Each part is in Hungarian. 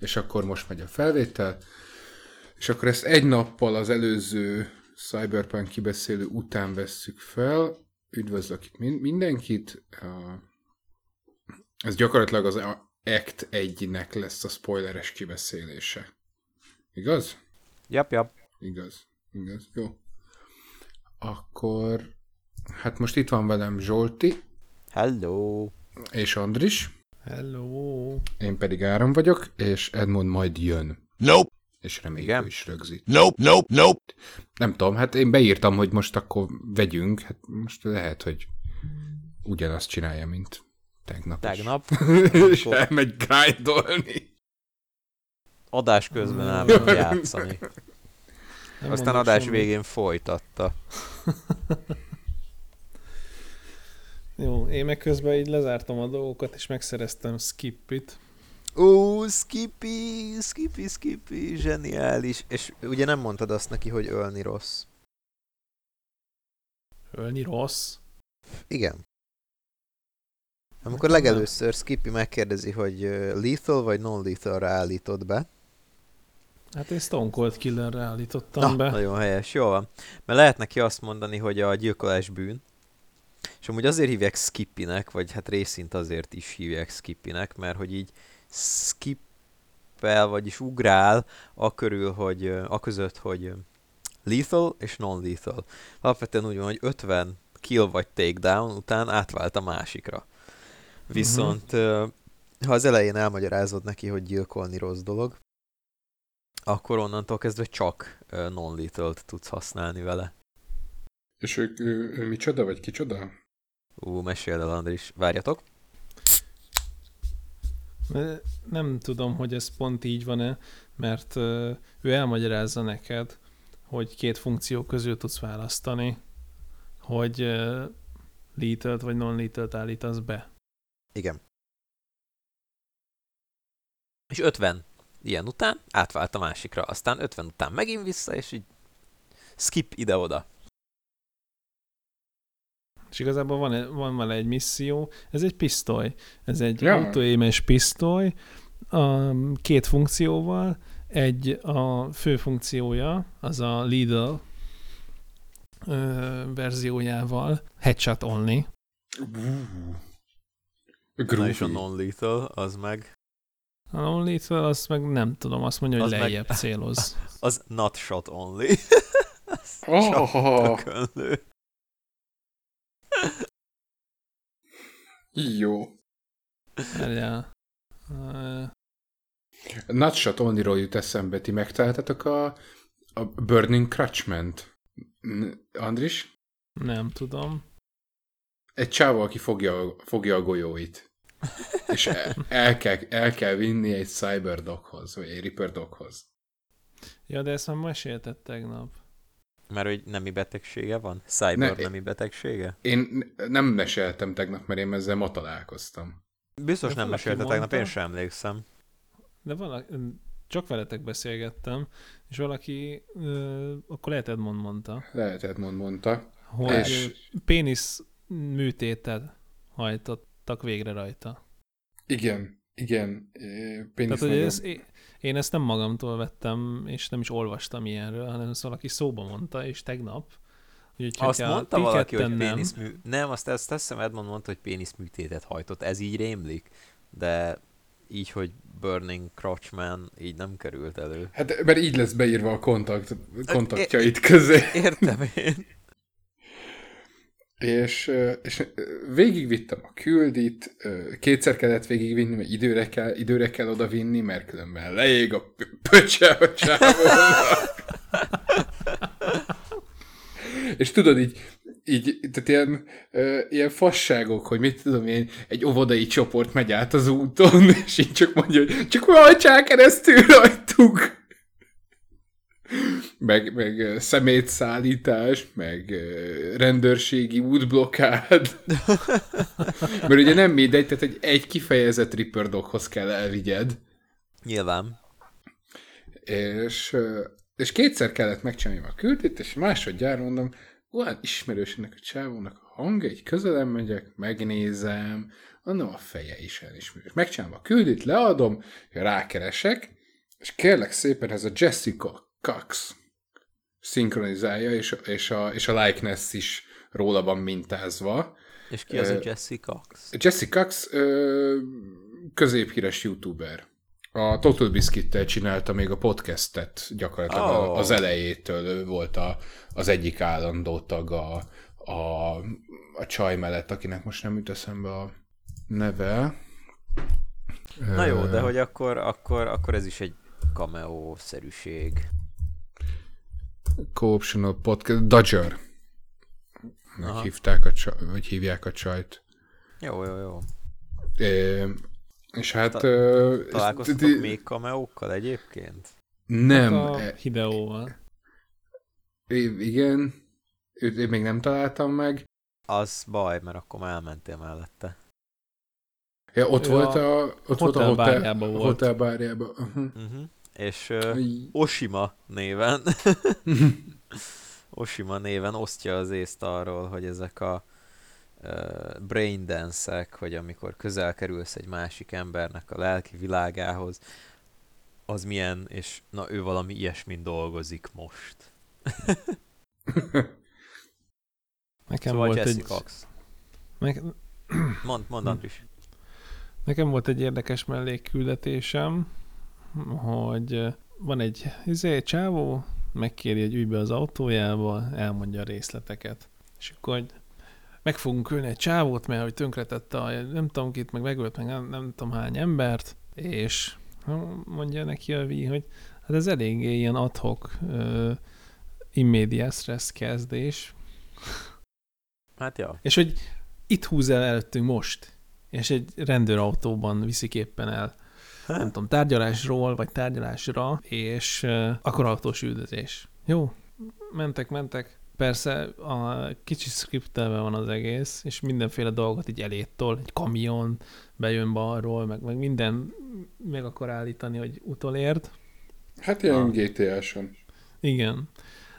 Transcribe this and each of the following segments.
és akkor most megy a felvétel, és akkor ezt egy nappal az előző Cyberpunk kibeszélő után vesszük fel. Üdvözlök itt mindenkit. Ez gyakorlatilag az Act 1-nek lesz a spoileres kibeszélése. Igaz? Jap. Igaz. Jó. Akkor, hát most itt van velem Zsolti. Hello. És Andris. Hello. Én pedig Áron vagyok, és Edmond majd jön. Nope. És remélem is rögzít. Nope. Nem tudom, hát én beírtam, hogy most akkor vegyünk, hát most lehet, hogy ugyanazt csinálja, mint tegnap. És elmegy grindolni. Adás közben elmegy játszani. Nem aztán adás semmi. Végén folytatta. Jó, én meg közben így lezártam a dolgokat, és megszereztem Skippit. Ó, Skippy, zseniális. És ugye nem mondtad azt neki, hogy ölni rossz. Ölni rossz? Igen. Amikor legelőször Skippy megkérdezi, hogy lethal vagy non-lethal-ra állítod be. Hát én Stone Cold Killerre állítottam be. Nagyon helyes, jó van. Mert lehet neki azt mondani, hogy a gyilkolás bűn. És amúgy azért hívják Skippynek, vagy hát részint azért is hívják Skippynek, mert hogy így skippel, vagyis ugrál aközött, hogy lethal és non-lethal. Alapvetően úgy van, hogy 50 kill vagy takedown után átvált a másikra. Viszont ha az elején elmagyarázod neki, hogy gyilkolni rossz dolog, akkor onnantól kezdve csak non-lethal-t tudsz használni vele. És ő micsoda, vagy kicsoda? Meséld el, Andris. Várjatok. Nem tudom, hogy ez pont így van-e, mert ő elmagyarázza neked, hogy két funkció közül tudsz választani, hogy lethal-t vagy non-lethal-t állítasz be. Igen. És 50 ilyen után átvált a másikra, aztán 50 után megint vissza, és így skip ide-oda. És igazából van vele egy misszió, ez egy pisztoly, ez egy autóémes pisztoly, két funkcióval, a fő funkciója, az a lethal verziójával, headshot only. Na és a non-lethal, az meg... A non-lethal, azt meg nem tudom, azt mondja, hogy az lejjebb meg... céloz. Az not shot only. Csak tökönlő. Jó. Erre. Not shot only-ról jut eszembe, ti megtaláltatok a Burning Crutchment. Andris? Nem tudom. Egy csávó, aki fogja a golyóit. És el kell vinni egy Cyberdoghoz, vagy egy Reaperdoghoz. Ja, de ezt már mesélted tegnap. Mert hogy nemi betegsége van? Nemi betegsége? Én nem meséltem tegnap, mert én ezzel ma találkoztam. Biztos de nem mesélte tegnap, én sem emlékszem. De csak veletek beszélgettem, és valaki, akkor lehet Edmond mondta. Hogy pénisz műtétet hajtottak végre rajta. Igen. Tehát, hogy én ezt nem magamtól vettem, és nem is olvastam ilyenről, hanem ezt valaki szóba mondta, és tegnap. Azt mondta valaki, hogy péniszműtétet... Nem, azt teszem, Edmond mondta, hogy péniszműtétet hajtott. Ez így rémlik, de így, hogy Burning Crotchman így nem került elő. Hát, mert így lesz beírva a kontaktjait közé. Értem én. És végigvittem a küldit, kétszer kellett végigvinni, mert időre kell odavinni, mert különben leég a pöcse a csávónak. És tudod, így tehát ilyen fasságok, hogy mit tudom én, egy óvodai csoport megy át az úton, és így csak mondja, hogy csak hajtsál keresztül rajtuk. Meg szemétszállítás, meg rendőrségi útblokkád. Mert ugye nem mindegy, tehát egy kifejezett Reaperdoghoz kell elvigyed. Nyilván. És kétszer kellett megcsinálni a küldét, és másodjára mondom, olyan ismerős ennek a csávónak a hang, egy közelem megyek, megnézem, annak a feje is olyan ismerős. Megcsinálom a küldit, leadom, rákeresek, és kérlek szépen ez a Jessica Cox szinkronizálja, és a likeness is róla van mintázva. És ki az a Jessica Cox? Jessica Cox középhíres youtuber. A Total Biscuit-tel csinálta még a podcastet gyakorlatilag az elejétől. Ő volt az egyik állandó tag a csaj mellett, akinek most nem jut eszembe a neve. Na jó, de hogy akkor ez is egy cameo-szerűség. Co-optional podcast. Dodger. Hívják a csajt. Jó. És hát... Találkoztatok még kameókkal egyébként? Nem. Hát a Hideóval. Igen. Őt még nem találtam meg. Az baj, mert akkor már elmentél mellette. Ja, ott ő volt a hotelbárjában volt. Hotelbárjában. Uh-huh. És Oshima néven Oshima néven osztja az észt arról, hogy ezek a braindance-ek, hogy amikor közel kerülsz egy másik embernek a lelki világához, az milyen, és na ő valami ilyesmin dolgozik most. Nekem szóval volt egy... Mondd, Andris. Nekem volt egy érdekes mellékküldetésem, hogy van egy csávó, megkéri, hogy ülj be az autójába, elmondja a részleteket. És akkor, hogy meg fogunk ülni egy csávót, mert hogy tönkretette a nem tudom kit, meg megölt meg nem tudom hány embert, és mondja neki a V, hogy hát ez eléggé ilyen adhok immédiás stressz kezdés. Hát jó. És hogy itt húz el előttünk most, és egy rendőrautóban viszik éppen el, nem tudom, tárgyalásról, vagy tárgyalásra, és akkor autós üldözés. Jó, mentek. Persze a kicsit skriptelve van az egész, és mindenféle dolgot így eléttól, egy kamion bejön balról, meg minden meg akar állítani, hogy utolért. Hát ilyen GTA-son. Igen.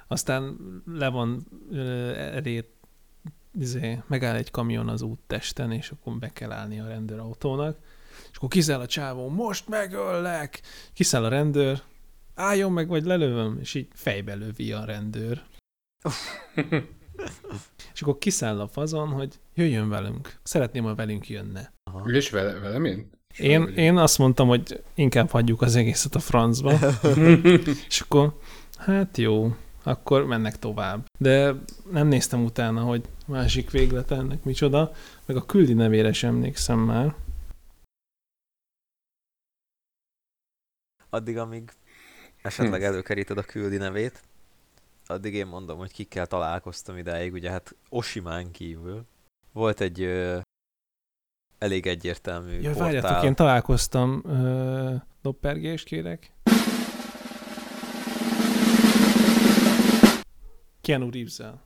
Aztán le van megáll egy kamion az úttesten, és akkor be kell állni a rendőrautónak. És akkor kiszáll a csávó, most megöllek! Kiszáll a rendőr, álljon meg, vagy lelövöm, és így fejbe lövi a rendőr. És akkor kiszáll a fazon, hogy jöjjön velünk. Szeretném, ha velünk jönne. Aha. És velem én? Én azt mondtam, hogy inkább hagyjuk az egészet a francba. És akkor, hát jó, akkor mennek tovább. De nem néztem utána, hogy másik véglete ennek micsoda, meg a küldi nevére sem emlékszem már. Addig, amíg esetleg előkeríted a küldi nevét, addig én mondom, hogy kikkel találkoztam idáig, ugye hát Oshimán kívül. Volt egy elég egyértelmű portál. Várjatok, én találkoztam, doppergés kérek. Keanu Reeves-el.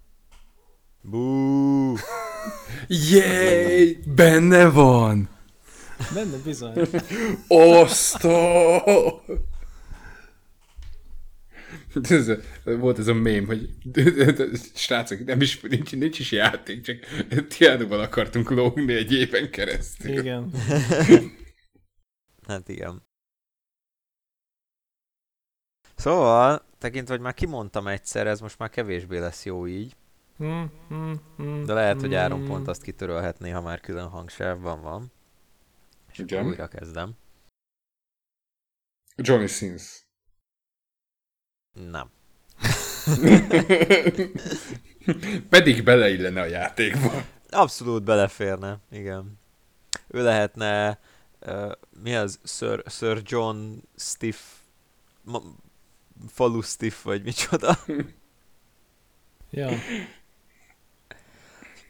Bú! Jéj! Benne van! Benne bizony. Osztó! Volt ez a mém, hogy srácok, nem is, nincs is játék, csak Tiánóban akartunk lógni egy éven keresztül. Igen. Hát igen. Szóval, tekintve, hogy már kimondtam egyszer, ez most már kevésbé lesz jó így. De lehet, hogy Áron pont azt kitörölhetné, ha már külön hangsávban van. És akkor újra kezdem. Johnny Sins. Nem. Pedig beleillene a játékba. Abszolút beleférne, igen. Ő lehetne, mi az, Sir John Stiff, Falu Stiff, vagy micsoda. Ja.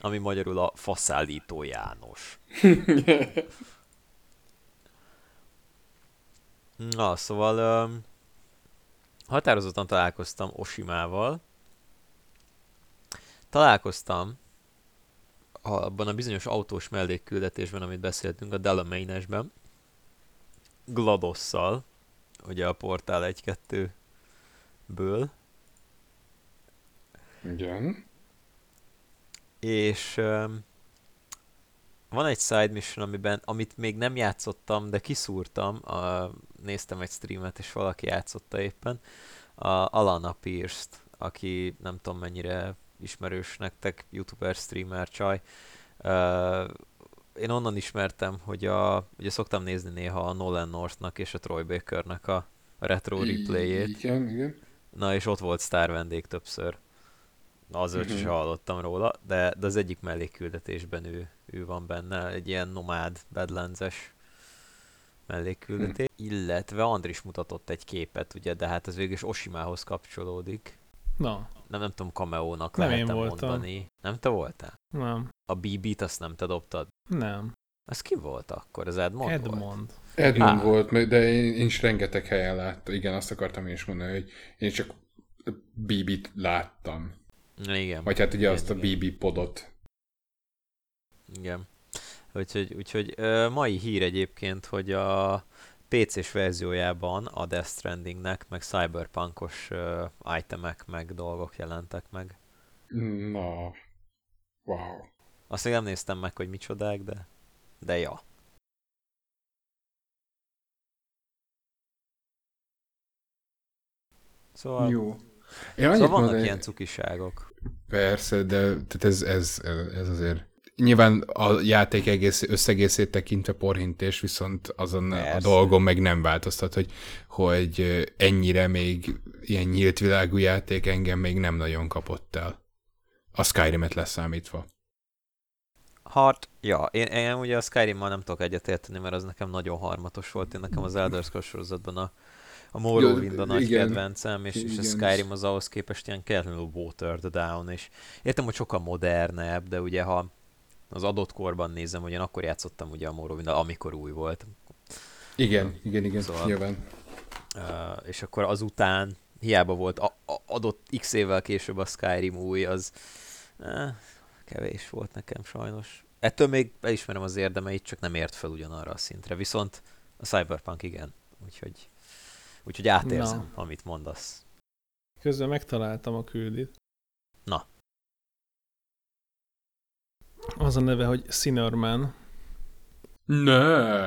Ami magyarul a faszállító János. Na, szóval... határozottan találkoztam Oshimával. Találkoztam abban a bizonyos autós mellékküldetésben, amit beszéltünk, a Dalamain-esben. GLaDOS-szal, ugye a Portál 1-2-ből. Igen. És van egy side mission, amit még nem játszottam, de kiszúrtam, néztem egy streamet, és valaki játszotta éppen, Alana Pierce-t, aki nem tudom mennyire ismerős nektek, youtuber, streamer, csaj. Én onnan ismertem, hogy ugye szoktam nézni néha a Nolan Northnak és a Troy Bakernek a retro replayjét. Igen, igen. Na és ott volt sztár vendég többször. Azért sem hallottam róla, de az egyik mellékküldetésben ő van benne, egy ilyen nomád, Badlands-es mellékküldetés. Illetve Andris mutatott egy képet, ugye, de hát ez végül is Oshimához kapcsolódik. Na. Nem tudom, cameo-nak lehetem mondani. Nem te voltál? Nem. A BB-t azt nem te dobtad? Nem. Az ki volt akkor? Az Edmond volt. Volt, de én is rengeteg helyen láttam. Igen, azt akartam én is mondani, hogy én csak BB-t láttam. Igen. Vagy hát ugye igen, azt igen. A BB podot. Igen. Úgyhogy mai hír egyébként, hogy a PC-s verziójában a Death Strandingnek, meg cyberpunkos itemek, meg dolgok jelentek meg. Na, wow. Azt még nem néztem meg, hogy micsodák, de ja. Szóval... Jó. Szóval vannak ilyen cukiságok. Persze, de tehát ez azért... Nyilván a játék összegészét tekintve porhintés, viszont azon persze. A dolgon meg nem változtat, hogy ennyire még ilyen nyílt világú játék engem még nem nagyon kapott el. A Skyrimet leszámítva. Hát, ja, én ugye a Skyrimmal nem tudok egyetérteni, mert az nekem nagyon harmatos volt. Én nekem az Elder Scrolls sorozatban a Morrowind a nagy igen, kedvencem, és a Skyrim az ahhoz képest ilyen kellene watered down, és értem, hogy sokkal modernebb, de ugye ha az adott korban nézem, hogy én akkor játszottam ugye a Morrowinddal, amikor új volt. Igen, szóval, nyilván. És akkor azután, hiába volt adott x évvel később a Skyrim új, az kevés volt nekem sajnos. Ettől még elismerem az érdemeit, csak nem ért fel ugyanarra a szintre. Viszont a Cyberpunk igen, úgyhogy átérzem, na. Amit mondasz. Közben megtaláltam a küldit. Na. Az a neve, hogy Sinnerman. Ne!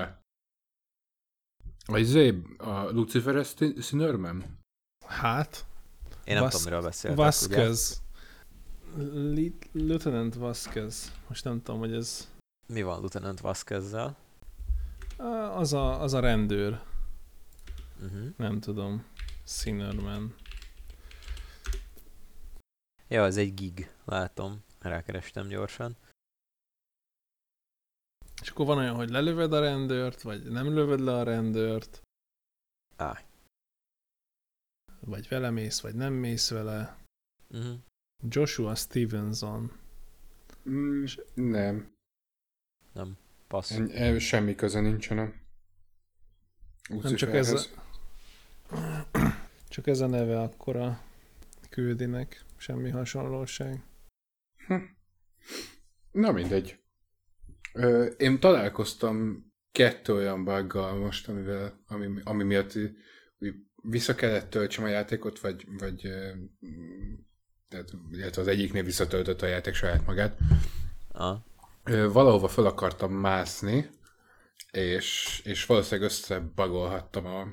A Lucifer Sinnerman? Hát. Én nem tudom, miről beszéltek. Vasquez. Lieutenant Vasquez. Most nem tudom, hogy ez... Mi van Lieutenant Vasquezzel? Az a rendőr. Uh-huh. Nem tudom. Sinnerman. Ja, ez egy gig. Látom. Rákerestem gyorsan. És akkor van olyan, hogy lelövöd a rendőrt, vagy nem lövöd le a rendőrt. Vagy vele mész, vagy nem mész vele. Uh-huh. Joshua Stevenson. Nem, passz. Semmi köze nincsenem. Nem csak ez a neve akkor a küldinek. Semmi hasonlóság. Na mindegy. Én találkoztam 2 olyan buggal most, ami miatt vissza kellett töltsem a játékot, vagy tehát, illetve az egyiknél visszatöltött a játék saját magát. Valahova fel akartam mászni, és valószínűleg összebagolhattam a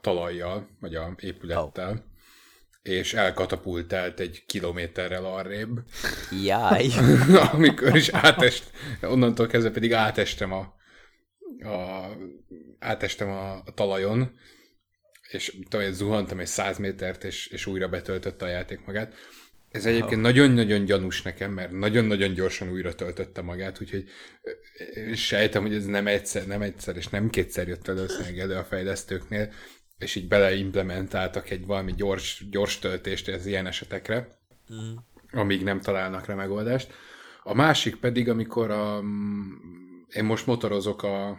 talajjal, vagy a épülettel. És elkatapultált egy kilométerrel arrébb. Jaj! Amikor is onnantól kezdve pedig átestem a talajon, és talán zuhantam egy 100 métert, és újra betöltötte a játék magát. Ez egyébként nagyon-nagyon gyanús nekem, mert nagyon-nagyon gyorsan újra töltötte magát, úgyhogy sejtem, hogy ez nem egyszer és nem kétszer jött elő a fejlesztőknél, és így beleimplementáltak egy valami gyors töltést az ilyen esetekre, amíg nem találnak rá megoldást. A másik pedig, amikor én most motorozok a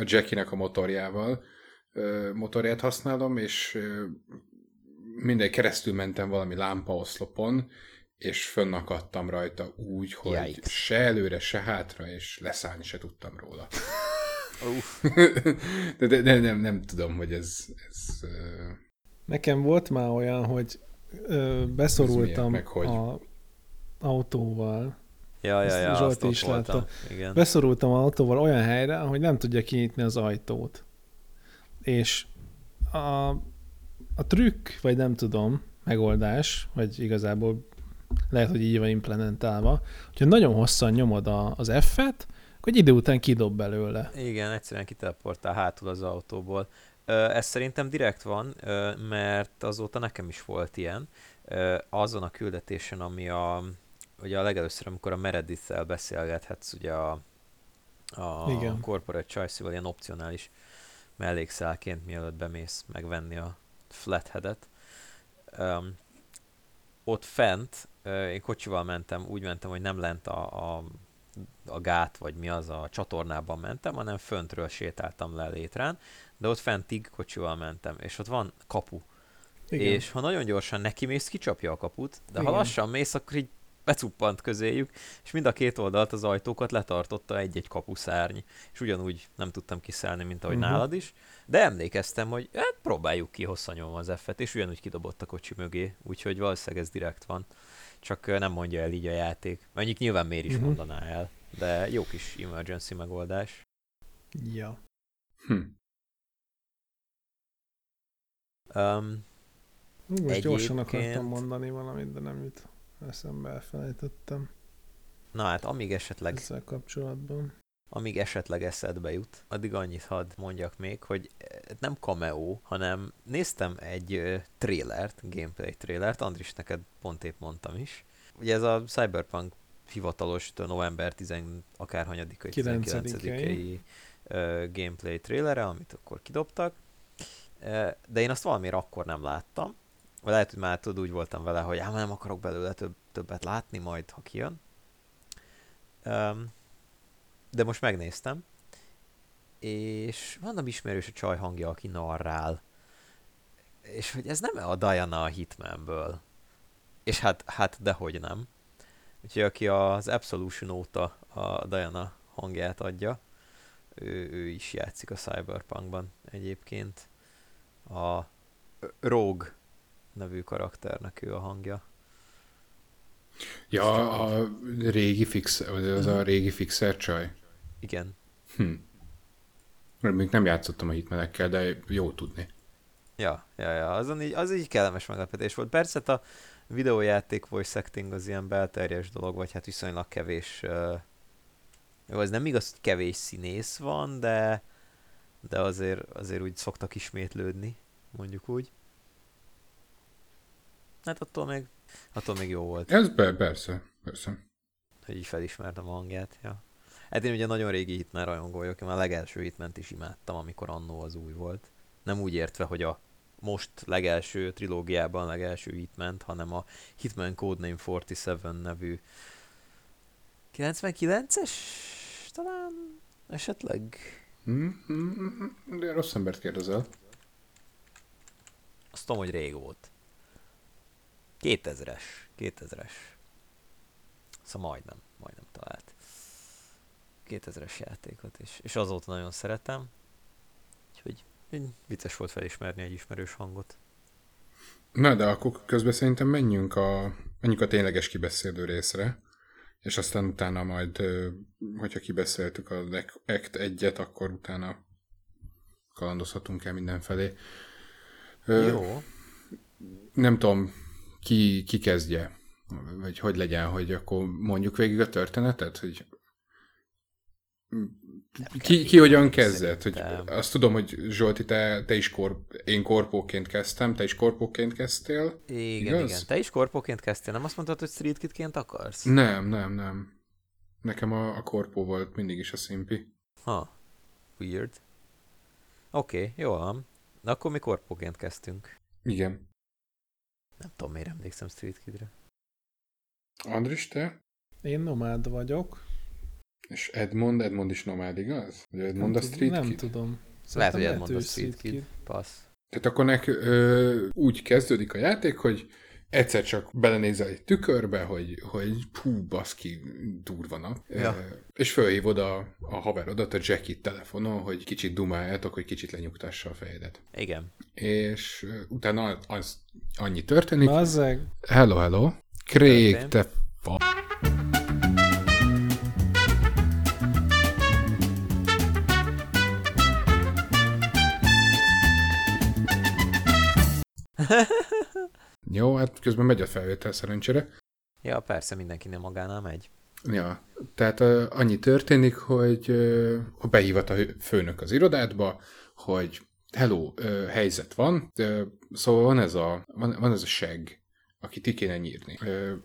Jackie-nek a motorját használom, és mindegy keresztül mentem valami lámpaoszlopon, és fönnakadtam rajta úgy, hogy Yikes. Se előre, se hátra, és leszállni se tudtam róla. De nem tudom, hogy ez... Nekem volt már olyan, hogy beszorultam meg, hogy... a autóval. Ja, Zsolti is látta. Igen. Beszorultam autóval olyan helyre, hogy nem tudja kinyitni az ajtót. És a trükk, vagy nem tudom, megoldás, vagy igazából lehet, hogy így van implementálva, hogyha nagyon hosszan nyomod az F-et, akkor idő után kidob belőle. Igen, egyszerűen kiteleportál hátul az autóból. Ez szerintem direkt van, mert azóta nekem is volt ilyen. Azon a küldetésen, ami ugye a legelőször, amikor a Meredith-tel beszélgethetsz, ugye a Corporate Choice-val ilyen opcionális mellékszálként, mielőtt bemész megvenni a Flathead-et. Ott fent, én kocsival mentem, úgy mentem, hogy nem lent a gát, vagy mi az, a csatornában mentem, hanem föntről sétáltam le létrán, de ott fentig kocsival mentem, és ott van kapu. Igen. És ha nagyon gyorsan neki mész, kicsapja a kaput, de ha lassan mész, akkor így becuppant közéjük, és mind a két oldalt az ajtókat letartotta egy-egy kapuszárny, és ugyanúgy nem tudtam kiszállni, mint ahogy nálad is, de emlékeztem, hogy hát próbáljuk ki, hosszan nyomom az F-et, és ugyanúgy kidobott a kocsi mögé, úgyhogy valószínűleg ez direkt van, csak nem mondja el így a játék. Mondjuk nyilván miért is mondaná el, de jó kis emergency megoldás. Ja. Most gyorsan akartam mondani valamit, de nem jut. Eszembe elfelejtettem. Na hát, amíg esetleg eszedbe jut, addig annyit hadd mondjak még, hogy nem cameo, hanem néztem egy trailert, gameplay trailert, Andris, neked pont épp mondtam is. Ugye ez a Cyberpunk hivatalos november 10 akárhanyadikai 19-i gameplay trailere, amit akkor kidobtak, de én azt valamiért akkor nem láttam. Lehet, hogy már úgy voltam vele, hogy ám nem akarok belőle többet látni majd, ha kijön. De most megnéztem, és mondom, ismerős a csaj hangja, aki narrál. És hogy ez nem a Diana a Hitmanből. És hát dehogy nem. Úgyhogy aki az Absolution óta a Diana hangját adja, ő is játszik a Cyberpunkban egyébként. A Rogue nevű karakternek ő a hangja. Ja, a régi fixer, az a régi fixer csaj. Igen. Még nem játszottam a hitmenekkel, de jó tudni. Ja, az így kellemes meglepetés volt. Persze a videójáték voice acting az ilyen belterjes dolog, vagy hát viszonylag kevés, az nem igaz, hogy kevés színész van, de azért úgy szoktak ismétlődni, mondjuk úgy. Hát attól még jó volt. Ez persze. Hogy így felismertem a hangját, ja. Hát én ugye nagyon régi Hitman rajongó vagyok, én már a legelső Hitmant is imádtam, amikor annó az új volt. Nem úgy értve, hogy a most legelső trilógiában legelső Hitmant, hanem a Hitman Codename 47 nevű 99-es talán esetleg? De rossz embert kérdezel. Azt tudom, hogy rég volt. 2000-es. Szóval majdnem talált. 2000-es játékot, és azóta nagyon szeretem. Úgyhogy vicces volt felismerni egy ismerős hangot. Na, de akkor közben szerintem menjünk a tényleges kibeszélő részre, és aztán utána majd, hogyha kibeszéltük az Act 1-et, akkor utána kalandozhatunk el mindenfelé. Jó. Nem tudom, Ki kezdje? Vagy hogy legyen, hogy akkor mondjuk végig a történetet? Hogy ki hogyan kezdett? Hogy azt tudom, hogy Zsolti, én korpóként kezdtem, te is korpóként kezdtél. Igen, te is korpóként kezdtél. Nem azt mondtad, hogy streetkidként akarsz? Nem. Nekem a korpó volt mindig is a szimpi. Weird. Oké, jól van. Na akkor mi korpóként kezdtünk. Igen. Nem tudom, miért emlékszem Street Kidre. Andris, te? Én nomád vagyok. És Edmond is nomád, igaz? Vagy Edmond a Street Kid? Nem tudom. Lehet, hogy Edmond a Street Kid. Passz. Tehát akkor úgy kezdődik a játék, hogy egyszer csak belenézel egy tükörbe, hogy baszki, durva nap. Ja. És fölhívod a haverodat, a Jackie telefonon, hogy kicsit dumáljátok, hogy kicsit lenyugtassa a fejedet. Igen. És utána az annyi történik. Hello. Craig, te Jó, hát közben megy a felvétel szerencsére. Ja, persze, mindenki nem magánál megy. Ja, tehát annyi történik, hogy behívott a főnök az irodádba, hogy hello, helyzet van, szóval van ez a segg, akit ki kéne nyírni.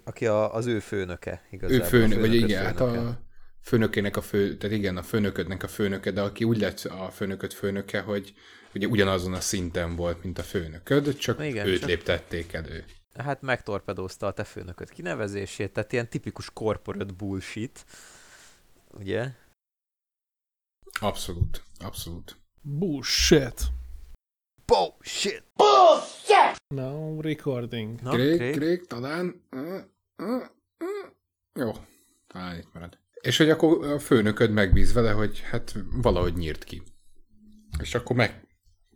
Aki az ő főnöke, igazából. Ő főnök, vagy igen, hát a főnökének tehát igen, a főnöködnek a főnöke, de aki úgy lett a főnököd főnöke, hogy ugye ugyanazon a szinten volt, mint a főnököd, csak igen, őt léptették elő. Hát megtorpedózta a te főnököd kinevezését, tehát ilyen tipikus corporate bullshit, ugye? Abszolút, abszolút. Bullshit. Bullshit. Bullshit! No recording. Greg, talán... Jó, talán itt marad. És hogy akkor a főnököd megbíz vele, hogy hát valahogy nyírt ki. És akkor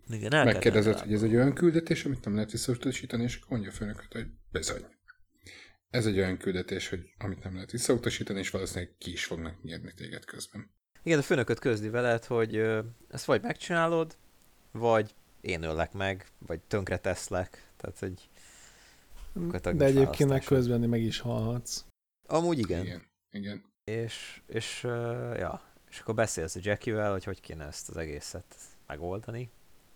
megkérdezett, hogy ez egy olyan küldetés, amit nem lehet visszautasítani, és akkor mondja a főnököt, hogy bizony. Ez egy olyan küldetés, hogy amit nem lehet visszautasítani, és valószínűleg ki is fognak nyírni téged közben. Igen, a főnököt közli veled, hogy ezt vagy megcsinálod, vagy én öllek meg, vagy tönkre teszlek. Tehát egy... De egyébként közben meg is halhatsz. Amúgy igen. Igen. És akkor beszélsz a Jackie-vel, hogy kéne ezt az egészet megoldani,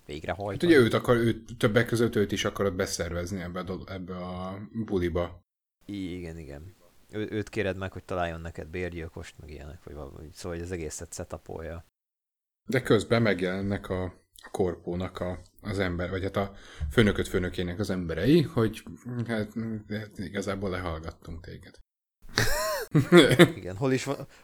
végrehajtani. Hát ugye őt többek között őt is akarod beszervezni ebbe a buliba. Igen. Őt kéred meg, hogy találjon neked bérgyilkost, meg ilyenek, vagy valami, szóval hogy az egészet setupolja. De közben megjelennek a korpónak az ember, vagy hát a főnököt főnökének az emberei, hogy hát igazából lehallgattunk téged. Igen,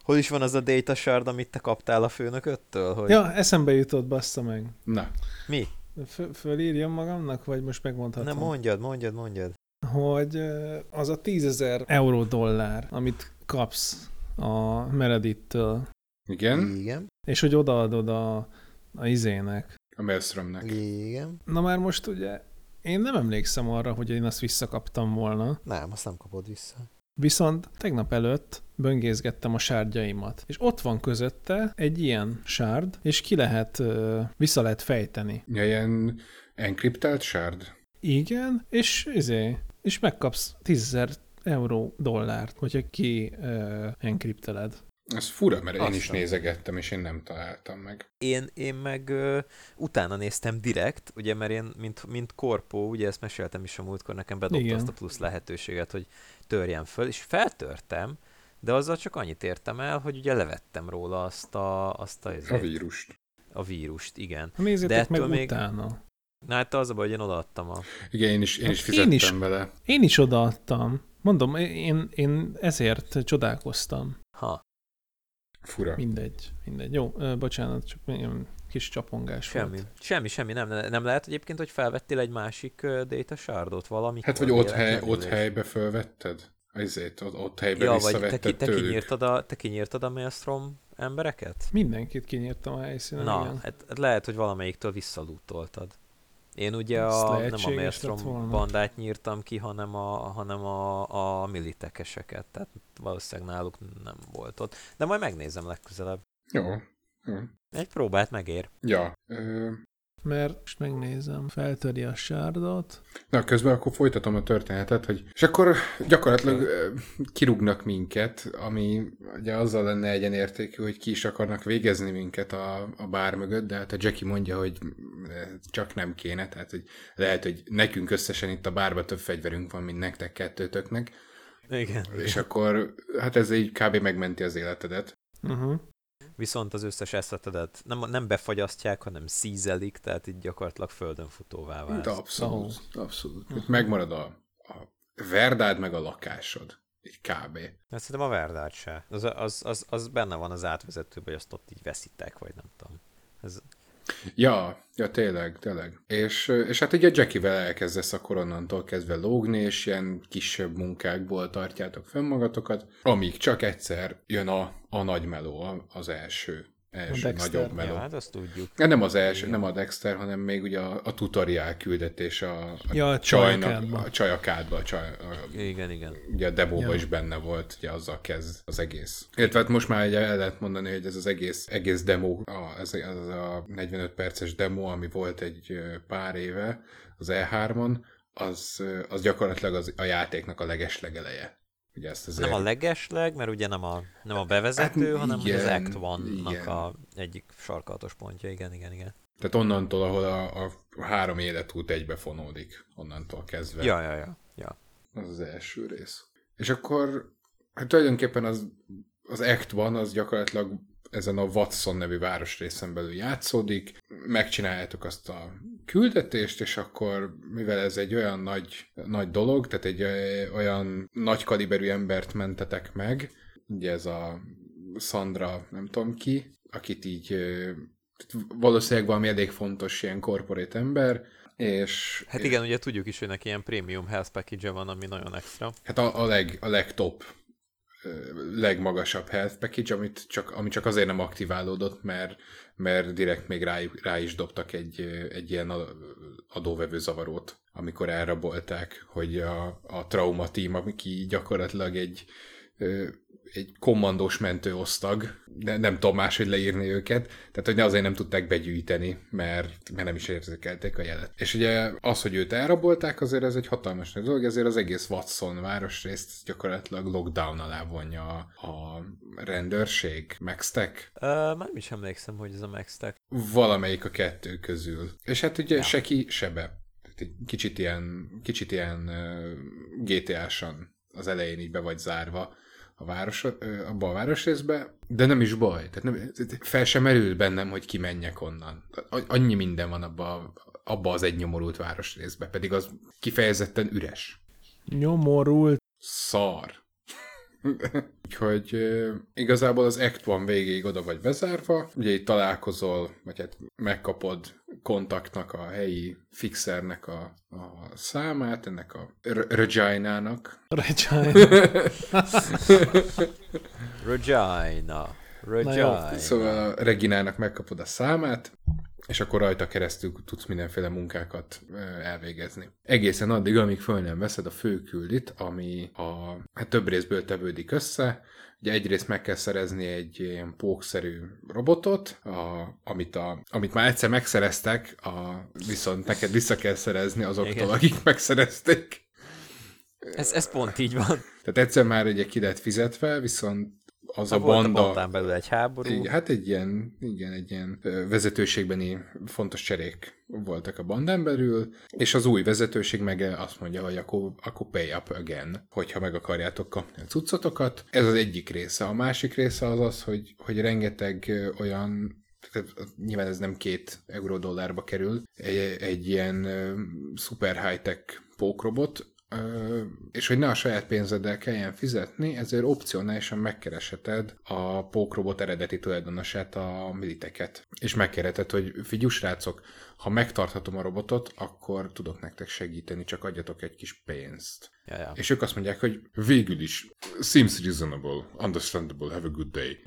hol is van az a data shard, amit te kaptál a főnököttől? Hogy... Ja, eszembe jutott, bassza meg. Na. Mi? Fölírjam magamnak, vagy most megmondhatom? Nem, mondjad. Hogy az a 10.000 $/dollár, amit kapsz a Meredith-től. Igen. És hogy odaadod a izének. A Maelstromnek. Igen. Na már most ugye, én nem emlékszem arra, hogy én azt visszakaptam volna. Nem, azt nem kapod vissza. Viszont tegnap előtt böngészgettem a sárdjaimat, és ott van közötte egy ilyen sárd, és vissza lehet fejteni. Ja, ilyen enkriptált sárd? Igen, és megkapsz 10.000 $/dollárt, hogyha ki enkripteled. Ez fura, mert én is nézegettem, és én nem találtam meg. Én meg utána néztem direkt, ugye, mert én, mint korpó, ugye ezt meséltem is a múltkor, nekem bedobta azt a plusz lehetőséget, hogy törjem föl, és feltörtem, de azzal csak annyit értem el, hogy ugye levettem róla a vírust. A vírust, igen. Nézzétek meg utána. Na hát az a baj, hogy én odaadtam a... Igen, én is fizettem bele. Én is odaadtam. Mondom, én ezért csodálkoztam. Ha. Fura. Mindegy. Jó, bocsánat, csak kis csapongás volt. Semmi. Nem lehet egyébként, hogy felvettél egy másik data shardot valamikor? Hát, vagy ott helybe fölvetted? Ezért ott helybe visszavetted tőlük. Te kinyírtad a Maelstrom embereket? Mindenkit kinyírtam a helyszínen. Na, hát lehet, hogy valamelyiktől visszalútoltad. Én ugye nem a Maelstrom bandát nyírtam ki, hanem a militekeseket, tehát valószínűleg náluk nem volt ott. De majd megnézem legközelebb. Jó. Egy próbát megér. Ja. Mert most megnézem, feltöri a sárdot. Na, közben akkor folytatom a történetet, hogy... És akkor gyakorlatilag kirúgnak minket, ami ugye azzal lenne egyenértékű, hogy ki is akarnak végezni minket a bár mögött, de hát a Jackie mondja, hogy csak nem kéne, tehát hogy lehet, hogy nekünk összesen itt a bárban több fegyverünk van, mint nektek kettőtöknek. Igen. És akkor hát ez így kb. Megmenti az életedet. Viszont az összes eszetedet nem befagyasztják, hanem szízelik, tehát így gyakorlatilag földönfutóvá válsz. De abszolút. Itt megmarad a verdád meg a lakásod. Így kb. Hát szerintem a verdád se. Az benne van az átvezetőben, hogy azt ott így veszitek, vagy nem tudom. Ez... Ja, tényleg. És hát ugye a Jackie-vel elkezdesz akkor onnantól kezdve lógni, és ilyen kisebb munkákból tartjátok fönn magatokat, amíg csak egyszer jön a nagy meló, az első első nagyobb meló. Ja, hát azt tudjuk. Nem az első, nem a Dexter, hanem még ugye a tutoriál küldetés a csajnak, a csajakádban. Igen. Ugye a demóban is benne volt, ugye azzal kezd az egész. Illetve hát most már el lehet mondani, hogy ez az egész demó, ez a 45 perces demó, ami volt egy pár éve az E3-on, az gyakorlatilag a játéknak a legeslegeleje. Ugye azért... Nem a legesleg, mert ugye nem a bevezető, hát, hanem igen, az Act One-nak a egyik sarkalatos pontja, igen. Tehát onnantól, ahol a három életút egybefonódik, onnantól kezdve. Ja. Az az első rész. És akkor hát tulajdonképpen az Act One, az gyakorlatilag ezen a Watson nevű városrészen belül játszódik, megcsináljátok azt a küldetést, és akkor, mivel ez egy olyan nagy dolog, tehát egy olyan nagy kaliberű embert mentetek meg, ugye ez a Sandra, nem tudom ki, akit így valószínűleg valami elég fontos ilyen corporate ember, és... Hát igen, ugye tudjuk is, hogy neki ilyen premium health package van, ami nagyon extra. Hát a legtop, legmagasabb health package, ami csak azért nem aktiválódott, mert direkt még rá is dobtak egy ilyen adóvevő zavarót, amikor elrabolták, hogy a trauma team, aki gyakorlatilag egy kommandós mentőosztag, de nem tudom máshogy leírni őket, tehát hogy azért nem tudták begyűjteni, mert nem is érzékelték a jelet. És ugye az, hogy őt elrabolták, azért ez egy hatalmas nagy dolog, ezért az egész Watson városrészt gyakorlatilag lockdown alá vonja a rendőrség, Max-Tech. Már is emlékszem, hogy ez a Max-Tech. Valamelyik a kettő közül. És hát ugye se ki, se be. Kicsit ilyen GTA-san az elején így be vagy zárva abba a városrészbe, de nem is baj. Tehát fel sem merül bennem, hogy kimenjek onnan. Annyi minden van abba az egy nyomorult városrészbe, pedig az kifejezetten üres. Nyomorult. Szar. Úgyhogy igazából az Act One végéig oda vagy bezárva, ugye itt találkozol, vagy hát megkapod kontaktnak, a helyi fixernek a számát, ennek a Regina-nak. Regina. Szóval a Reginának megkapod a számát, és akkor rajta keresztül tudsz mindenféle munkákat elvégezni. Egészen addig, amíg föl nem veszed a főküldit, ami több részből tevődik össze. Ugye egyrészt meg kell szerezni egy ilyen pókszerű robotot, amit már egyszer megszereztek, viszont neked vissza kell szerezni azoktól, akik megszerezték. Ez pont így van. Tehát egyszer már ugye ki lett fizetve, viszont az a banda... Volt a belül egy háború. Hát egy ilyen vezetőségbeni fontos cserék voltak a bandán belül, és az új vezetőség meg azt mondja, hogy akkor pay up again, hogyha meg akarjátok kapni a cuccotokat. Ez az egyik része. A másik része az, hogy rengeteg olyan, tehát nyilván ez nem 2 euró dollárba kerül, egy ilyen szuper high-tech pókrobot, és hogy ne a saját pénzeddel kelljen fizetni, ezért opcionálisan megkeresheted a pókrobot eredeti tulajdonosát, a Militeket. És megkérheted, hogy figyú srácok, ha megtarthatom a robotot, akkor tudok nektek segíteni, csak adjatok egy kis pénzt. Ja. És ők azt mondják, hogy végül is seems reasonable, understandable, have a good day.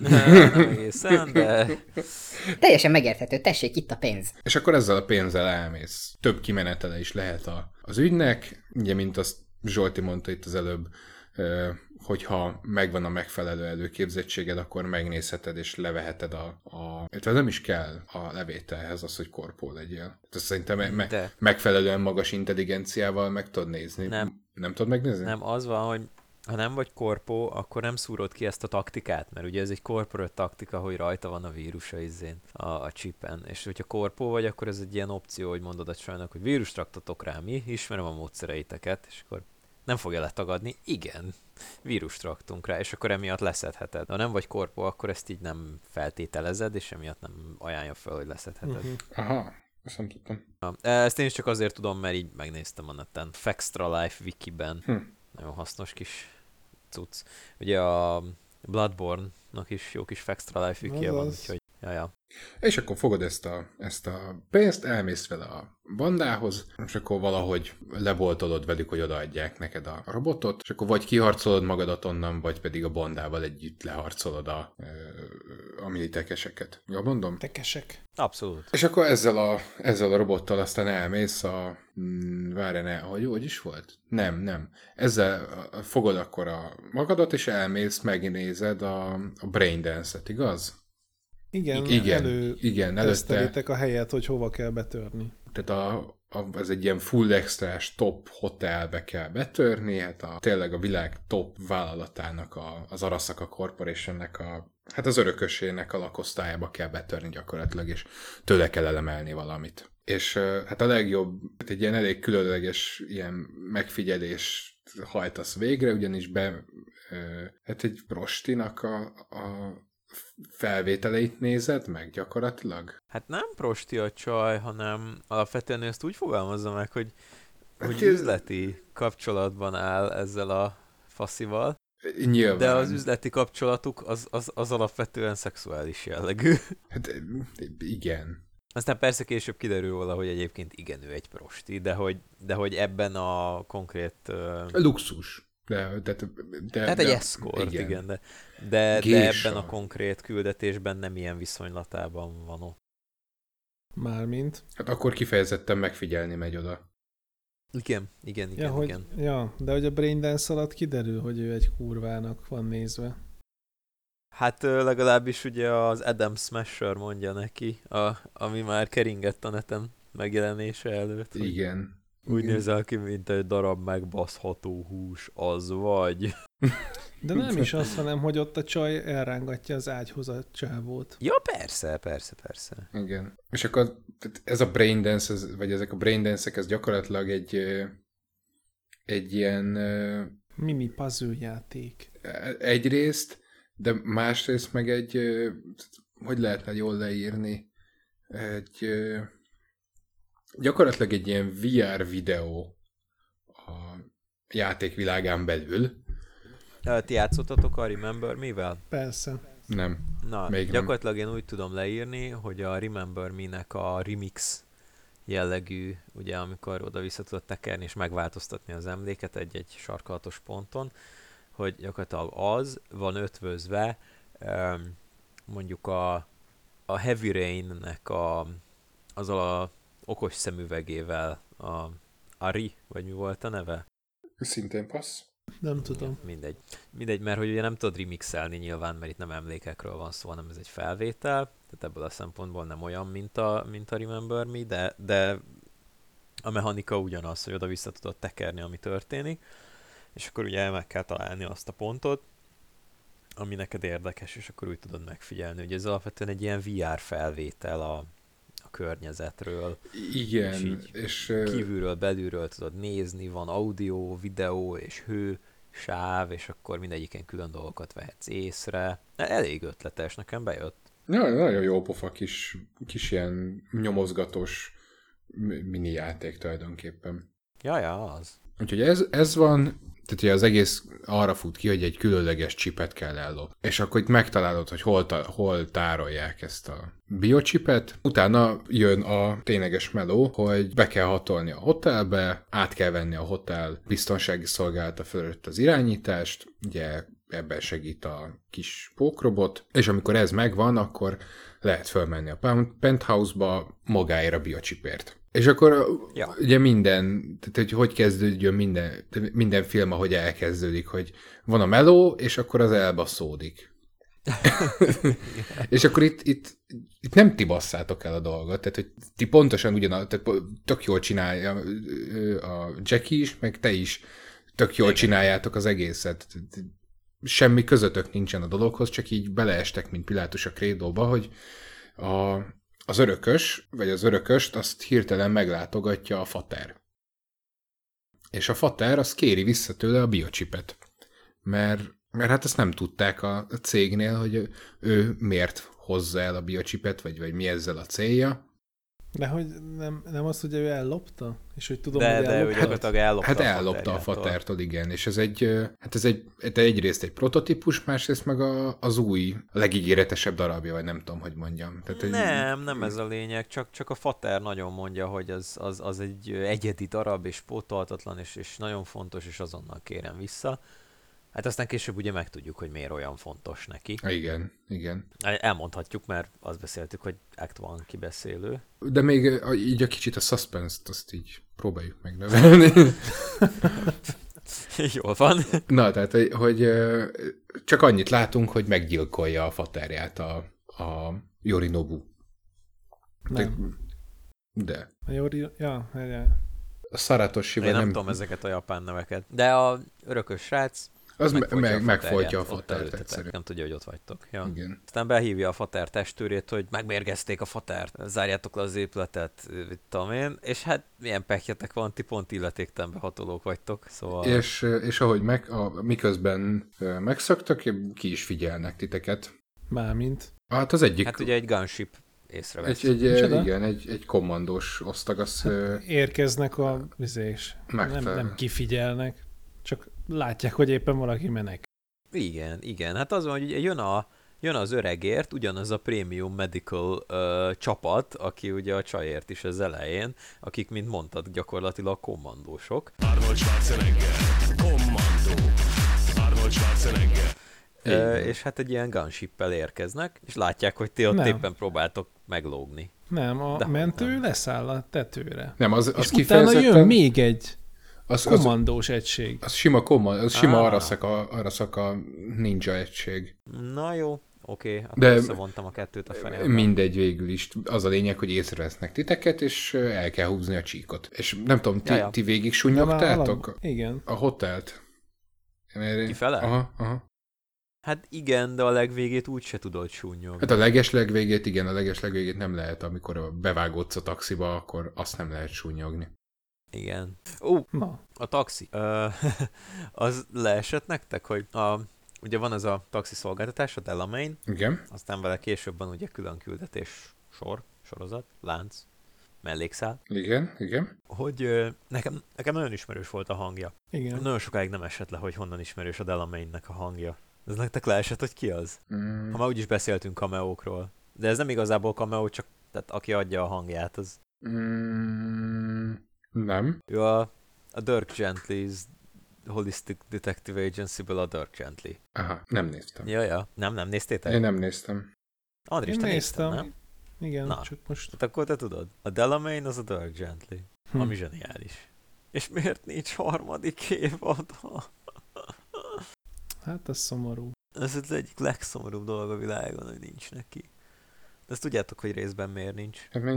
Teljesen megérthető, tessék itt a pénz. És akkor ezzel a pénzzel elmész. Több kimenetele is lehet az ügynek, ugye mint azt Zsolti mondta itt az előbb, hogyha megvan a megfelelő előképzettséged, akkor megnézheted és leveheted illetve nem is kell a levételhez az, hogy korpó legyél. Tehát szerintem megfelelően magas intelligenciával meg tudod nézni. Nem tudod megnézni? Nem, az van, hogy ha nem vagy korpó, akkor nem szúrod ki ezt a taktikát, mert ugye ez egy corporate taktika, hogy rajta van a vírus a chipen. És hogyha korpó vagy, akkor ez egy ilyen opció, hogy mondod a csajnak, hogy vírust raktatok rá, mi, ismerem a módszereiteket, és akkor nem fogja letagadni, igen, vírust raktunk rá, és akkor emiatt leszedheted. Ha nem vagy korpó, akkor ezt így nem feltételezed, és emiatt nem ajánlja fel, hogy leszedheted. Uh-huh. Aha, ezt nem tudtam. Ezt én is csak azért tudom, mert így megnéztem a neten. Fextra Life Wikiben. Nagyon hasznos kis cucc. Ugye a Bloodborne-nak is jó kis Fextra Life Wiki van, úgyhogy... Ja. És akkor fogod ezt a pénzt, elmész vele a bandához, és akkor valahogy leboltolod velük, hogy odaadják neked a robotot, és akkor vagy kiharcolod magadat onnan, vagy pedig a bandával együtt leharcolod a mini tekeseket. Jól mondom? Tekesek. Abszolút. És akkor ezzel a robottal aztán elmész a... hogy is volt? Nem. Ezzel fogod akkor a magadat, és elmész, megnézed a Braindance-et, igaz? Igen, előtte a helyet, hogy hova kell betörni. Tehát ez egy ilyen full extrás top hotelbe kell betörni, hát tényleg a világ top vállalatának, az Arasaka Corporationnek az örökösének a lakosztályába kell betörni gyakorlatilag, és tőle kell elemelni valamit. És hát a legjobb, egy ilyen elég különleges ilyen megfigyelést hajtasz végre, ugyanis egy prostinak a felvételeit nézed meg gyakorlatilag? Hát nem prosti a csaj, hanem alapvetően ezt úgy fogalmazza meg, hogy üzleti kapcsolatban áll ezzel a faszival. Nyilván. De az üzleti kapcsolatuk az alapvetően szexuális jellegű. Hát igen. Aztán persze később kiderül valahogy egyébként igen, ő egy prosti, de hogy ebben a konkrét... Luxus. Tehát egy eszkort, igen. De ebben a konkrét küldetésben nem ilyen viszonylatában van ott. Mármint? Hát akkor kifejezetten megfigyelni megy oda. Igen. Ja, de hogy a Braindance alatt kiderül, hogy ő egy kurvának van nézve. Hát legalábbis ugye az Adam Smasher mondja neki, ami már keringett a neten megjelenése előtt. Igen. Úgy nézel ki, mint egy darab megbaszható hús, az vagy. De nem is az, hanem hogy ott a csaj elrángatja az ágyhoz a csávót. Ja, persze. Igen. És akkor ez a Braindance, vagy ezek a Braindance-ek, ez gyakorlatilag egy ilyen... mini puzzle játék. Egyrészt, de másrészt meg egy... Hogy lehetne jól leírni? Gyakorlatilag egy ilyen VR videó a játékvilágán belül. Ti játszottatok a Remember Me-vel? Persze. Nem. Na, gyakorlatilag nem. Én úgy tudom leírni, hogy a Remember Me-nek a remix jellegű, ugye amikor oda vissza tudod tekerni és megváltoztatni az emléket egy-egy sarkalatos ponton, hogy gyakorlatilag az van ötvözve mondjuk a Heavy Rain-nek azzal a okos szemüvegével, a Ari, vagy mi volt a neve? Szintén passz. Nem tudom. Ja, mindegy, mert hogy ugye nem tudod remixelni nyilván, mert itt nem emlékekről van szó, hanem ez egy felvétel, tehát ebből a szempontból nem olyan, mint a Remember Me, de a mechanika ugyanaz, hogy oda vissza tudod tekerni, ami történik, és akkor ugye meg kell találni azt a pontot, ami neked érdekes, és akkor úgy tudod megfigyelni, hogy ez alapvetően egy ilyen VR felvétel a környezetről. Igen. És kívülről, belülről tudod nézni, van audio, videó és hő, sáv, és akkor mindegyiken külön dolgokat vehetsz észre. Elég ötletes, nekem bejött. Nagyon jó pofa kis ilyen nyomozgatós mini játék tulajdonképpen. Ja, az. Úgyhogy ez van, tehát az egész arra fut ki, hogy egy különleges csipet kell ellopni. És akkor itt megtalálod, hogy hol tárolják ezt a biocsipet. Utána jön a tényleges meló, hogy be kell hatolni a hotelbe, át kell venni a hotel biztonsági szolgálata fölött az irányítást, ugye ebben segít a kis pókrobot, és amikor ez megvan, akkor lehet fölmenni a penthouse-ba magáért a biocsipért. És akkor ugye minden, tehát hogy kezdődjön minden film, ahogy elkezdődik, hogy van a meló, és akkor az elbaszódik. És akkor itt nem ti basszátok el a dolgot, tehát hogy ti pontosan tök jól csinálja a Jackie is, meg te is tök jól csináljátok az egészet. Semmi közöttök nincsen a dologhoz, csak így beleestek, mint Pilátus a krédóba, hogy az örökös, vagy az örököst, azt hirtelen meglátogatja a fater. És a fater az kéri vissza tőle a biocsipet. Mert hát ezt nem tudták a cégnél, hogy ő miért hozza el a biocsipet, vagy mi ezzel a célja. De hogy nem az, hogy ő ellopta? És hogy tudom, hogy ellopta? Hát ellopta a Fatertól, igen. És ez egyrészt egy prototípus, másrészt meg az új, a legígéretesebb darabja, vagy nem tudom, hogy mondjam. Tehát nem ez a lényeg, csak a Fater nagyon mondja, hogy az egy egyedi darab, és pótolhatatlan, és nagyon fontos, és azonnal kérem vissza. Hát aztán később ugye megtudjuk, hogy miért olyan fontos neki. Igen, igen. Elmondhatjuk, mert azt beszéltük, hogy Act 1 kibeszélő. De még így a kicsit a suspense-t, azt így próbáljuk megnövelni. Jól van. Na, tehát, hogy csak annyit látunk, hogy meggyilkolja a faterját a Yorinobu. Nem. De. A Saratoshi. Én nem tudom ezeket a japán neveket. De a örökös srác... Az megfolytja a Fatert egyszerűen. Nem tudja, hogy ott vagytok. Ja. Igen. Aztán behívja a Fater testőrét, hogy megmérgezték a Fatert, zárjátok le az épületet, tudom én, és hát milyen pekjetek van, ti pont illetéktelenbe hatolók vagytok. Szóval... És ahogy miközben megszöktök, ki is figyelnek titeket. Mármint? Hát az egyik... Hát ugye egy gunship észrevesz. Egy kommandós osztag az... Hát érkeznek a vizés. Nem kifigyelnek, csak... Látják, hogy éppen valaki menek. Igen. Hát az van, hogy jön az öregért ugyanaz a Premium Medical csapat, aki ugye a csajért is az elején, akik, mint mondtad, gyakorlatilag kommandósok. Arnold Schwarzenegger, kommandó, Arnold Schwarzenegger. És hát egy ilyen gunshippel érkeznek, és látják, hogy ti ott éppen próbáltok meglógni. Nem, a mentő leszáll a tetőre. Nem, és kifejezetten... utána jön még egy... Az kommandós egység. Az sima Arasaka ninja egység. Na jó, oké, akkor összevontam a kettőt a fenébe. Mindegy, végül is. Az a lényeg, hogy észrevesznek titeket, és el kell húzni a csíkot. És nem tudom, ti végig sunnyogtátok? Igen. A hotelt? Kifele? Aha. Hát igen, de a legvégét úgy se tudod súnyogni. Hát a legeslegvégét, igen, a legeslegvégét nem lehet, amikor bevágódsz a taxiba, akkor azt nem lehet súnyogni. Igen. A taxi. Az leesett nektek, hogy ugye van ez a taxi szolgáltatás, a Delamain. Igen. Aztán vele később van ugye külön küldetés sorozat, lánc, mellékszál. Igen. Hogy nekem nagyon ismerős volt a hangja. Igen. Nagyon sokáig nem esett le, hogy honnan ismerős a Delamainnek a hangja. Ez nektek leesett, hogy ki az? Ha már úgyis beszéltünk cameókról. De ez nem igazából cameó, csak tehát aki adja a hangját, az... Nem. Ő a Dirk Gently's Holistic Detective Agency-ből a Dirk Gently. Aha, nem néztem. Ja. Nem néztétek? Én nem néztem. Andris, te néztem, nem? Igen, na, csak most. Hát akkor te tudod. A Delamain az a Dirk Gently, ami zseniális. És miért nincs harmadik évada? Hát ez szomorú. Ez az egyik legszomorúbb dolog a világon, hogy nincs neki. De ezt tudjátok, hogy részben miért nincs. Hát mert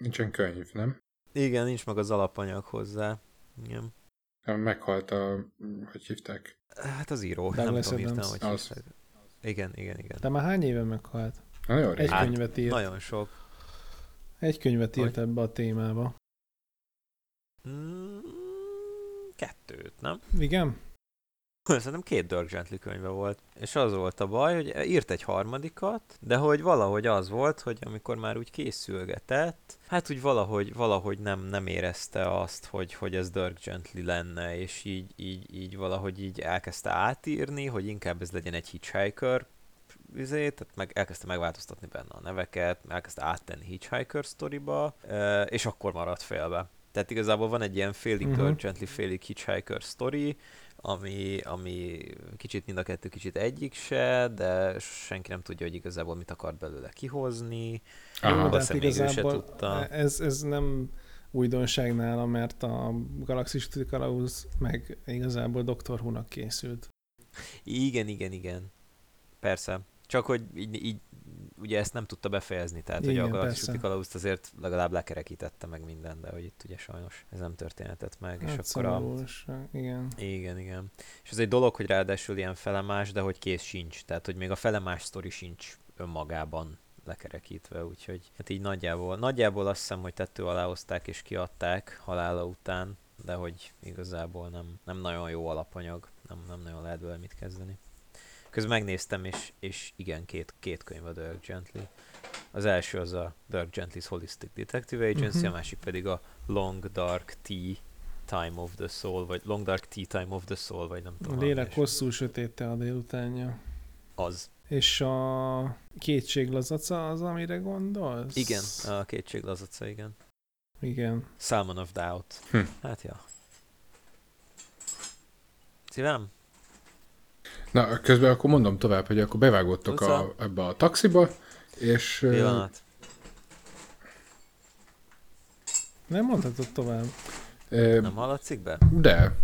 nincsen könyv, nem? Igen, nincs meg az alapanyag hozzá. Igen. Meghalt hogy hívták? Hát az író. Nem tudom, írtam, hogy hívták. Igen. De már hány éve meghalt? Egy könyvet írt. Nagyon sok. Egy könyvet írt ebbe a témába. 2, nem? Igen. Szerintem 2 Dirk Gently könyve volt, és az volt a baj, hogy írt egy harmadikat, de hogy valahogy az volt, hogy amikor már úgy készülgetett, hát úgy valahogy nem érezte azt, hogy ez Dirk Gently lenne, és így valahogy így elkezdte átírni, hogy inkább ez legyen egy Hitchhiker, tehát elkezdte megváltoztatni benne a neveket, elkezdte áttenni Hitchhiker sztoriba, és akkor maradt félbe. Tehát igazából van egy ilyen félig Dirk Gently, félig Hitchhiker sztori, ami kicsit mind a kettő, kicsit egyik se, de senki nem tudja, hogy igazából mit akart belőle kihozni. Azt még ő se tudta. Ez nem újdonság nála, mert a Galaxis Kalauz meg igazából Dr. Who-nak készült. Igen. Persze. Csak hogy így ugye ezt nem tudta befejezni, tehát igen, hogy a Galaxis Kalauzt azért legalább lekerekítette meg minden, de hogy itt ugye sajnos ez nem történhetett meg. Hát és akkor igen. És ez egy dolog, hogy ráadásul ilyen felemás, de hogy kész sincs, tehát hogy még a felemás sztori sincs önmagában lekerekítve, úgyhogy hát így nagyjából azt hiszem, hogy tető alá hozták és kiadták halála után, de hogy igazából nem nagyon jó alapanyag, nem nagyon lehet vele mit kezdeni. Közben megnéztem, és igen, 2 könyv a Dirk Gently. Az első az a Dirk Gently's Holistic Detective Agency, a másik pedig a Long Dark Tea Time of the Soul, vagy Long Dark Tea Time of the Soul, vagy nem tudom. A lélek hosszú sötéte a délutánja. Az. És a Kétséglazaca az, amire gondolsz? Igen, a Kétséglazaca, igen. Igen. Salmon of Doubt. Hát ja. Szívem? Na, közben akkor mondom tovább, hogy akkor bevágottok ebbe a taxiba, és... Pillanat. Nem mondhatod tovább. Nem hallatszik be? De.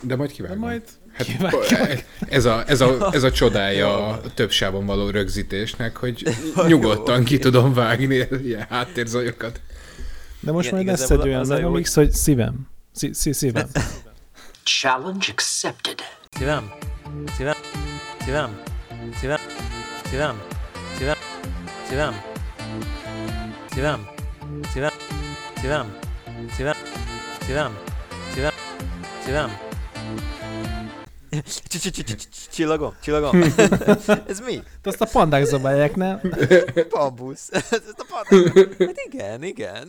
De majd kivágom. Hát, ez a csodája a többsávon való rögzítésnek, hogy nyugodtan ki tudom vágni ilyen háttérzajokat. De most igen, majd lesz egy olyan megamix, hogy szívem. Szívem. Challenge accepted. Szívem. Csillagom. Ez mi? Azt a pandák zabálják, nem? Pambusz. Ezt a pandák. Hát igen.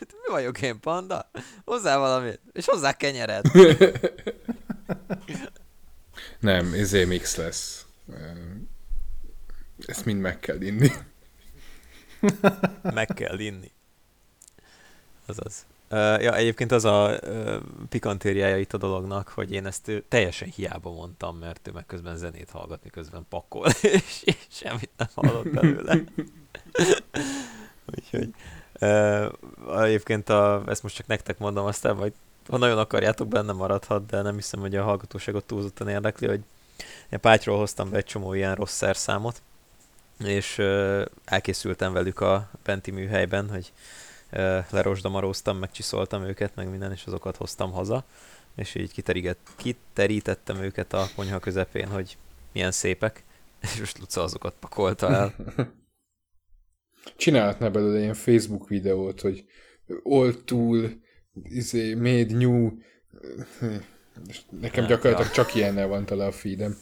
Mi vagyok én, panda? Hozzá valamit. És hozzá kenyeret. Nem, ez mix lesz. Ezt mind meg kell inni. Azaz. Ja, egyébként az a pikantériája itt a dolognak, hogy én ezt teljesen hiába mondtam, mert ő meg közben zenét hallgatni, közben pakol, és semmit nem hallott belőle. Úgyhogy egyébként ezt most csak nektek mondom, aztán majd, ha nagyon akarjátok, benne maradhat, de nem hiszem, hogy a hallgatóságot túlzottan érdekli, hogy én Pátyról hoztam be egy csomó ilyen rossz szerszámot, és elkészültem velük a benti műhelyben, hogy lerosdamaróztam, megcsiszoltam őket, meg minden, és azokat hoztam haza, és így kiterítettem őket a konyha közepén, hogy milyen szépek, és most Luca azokat pakolta el. Csinálhatná belőle ilyen Facebook videót, hogy all tool, made new, nekem gyakorlatilag csak ilyennel van tele a feedem.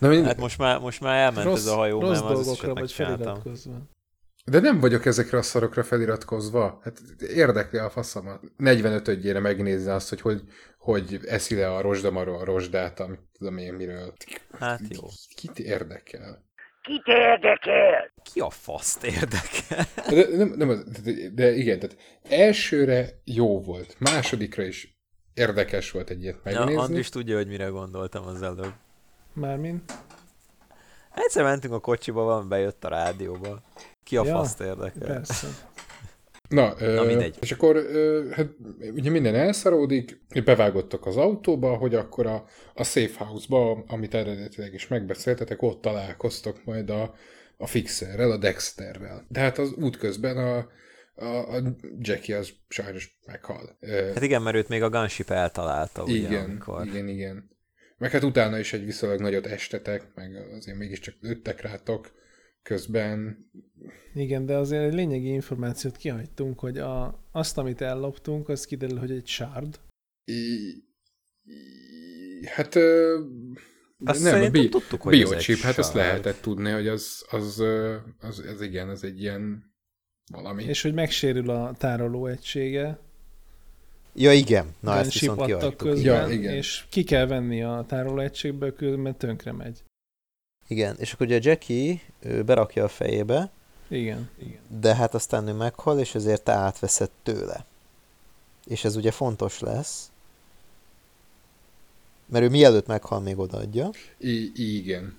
Hát most már elment rossz, ez a hajó, mert az eset megcsináltam. De nem vagyok ezekre a szarokra feliratkozva. Hát érdekli a faszomat. 45-ödjére megnézni azt, hogy eszi le a rozsdamaró a rozsdát, amit tudom én miről. Hát jó. Kit érdekel? Ki a faszt érdekel? De igen, tehát elsőre jó volt. Másodikra is érdekes volt egy ilyet megnézni. Ja, Andris tudja, hogy mire gondoltam az előbb. Mármint? Egyszer mentünk a kocsiba, van bejött a rádióba. Ki a faszt érdekel? Persze. Na mindegy. És akkor hát, ugye minden elszaródik, bevágottak az autóba, hogy akkor a safe house-ba, amit eredetileg is megbeszéltetek, ott találkoztok majd a Fixerrel, a Dexterrel. De hát az útközben a Jackie az sajnos meghal. Hát igen, mert őt még a Gunship eltalálta. Igen, ugye, amikor... igen. Meg hát utána is egy viszonylag nagyot estetek, meg azért mégiscsak lőttek rátok közben. Igen, de azért egy lényegi információt kihagytunk, hogy azt, amit elloptunk, az kiderül, hogy egy shard. Hát nem, a biochip, hát azt lehetett tudni, hogy az igen, az egy ilyen valami. És hogy megsérül a tároló egysége. Ja, igen. Na, ezt viszont kihagytuk. Közben, ja, igen. És ki kell venni a tároló egységből, mert tönkre megy. Igen, és akkor ugye a Jackie berakja a fejébe, igen. De hát aztán ő meghal, és ezért te átveszed tőle. És ez ugye fontos lesz, mert ő mielőtt meghal, még odaadja. Igen.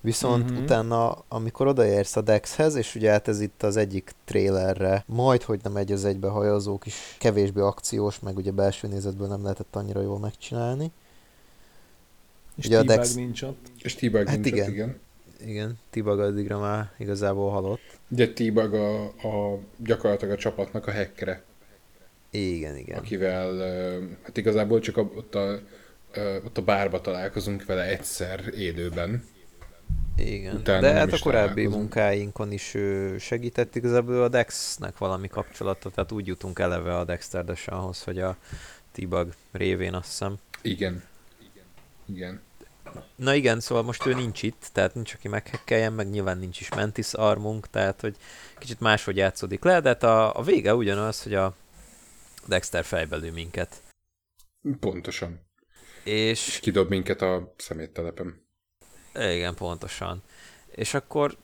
Viszont utána, amikor odaérsz a Dexhez, és ugye hát ez itt az egyik trailerre, majd hogy nem egy az egybe hajazók is kevésbé akciós, meg ugye belső nézetből nem lehetett annyira jól megcsinálni. És T-Bag nincs ott. És T-Bag hát nincs igen. Ott, igen. Igen, T-Bag addigra már igazából halott. Ugye T-Bag a gyakorlatilag a csapatnak a hackere. Igen. Akivel, hát igazából csak ott a bárba találkozunk vele egyszer élőben. Igen, utána de hát a korábbi munkáinkon is segített igazából a Dexnek valami kapcsolata, tehát úgy jutunk eleve a Dexterdesanhoz, hogy a T-Bag révén, azt hiszem. Igen. Na igen, szóval most ő nincs itt, tehát nincs, aki meghekkeljen, meg nyilván nincs is Mantis armunk, tehát hogy kicsit máshogy játszódik le, de hát a vége ugyanaz, hogy a Dexter fejbelő minket. Pontosan. És kidob minket a szeméttelepen. Igen, pontosan. És akkor,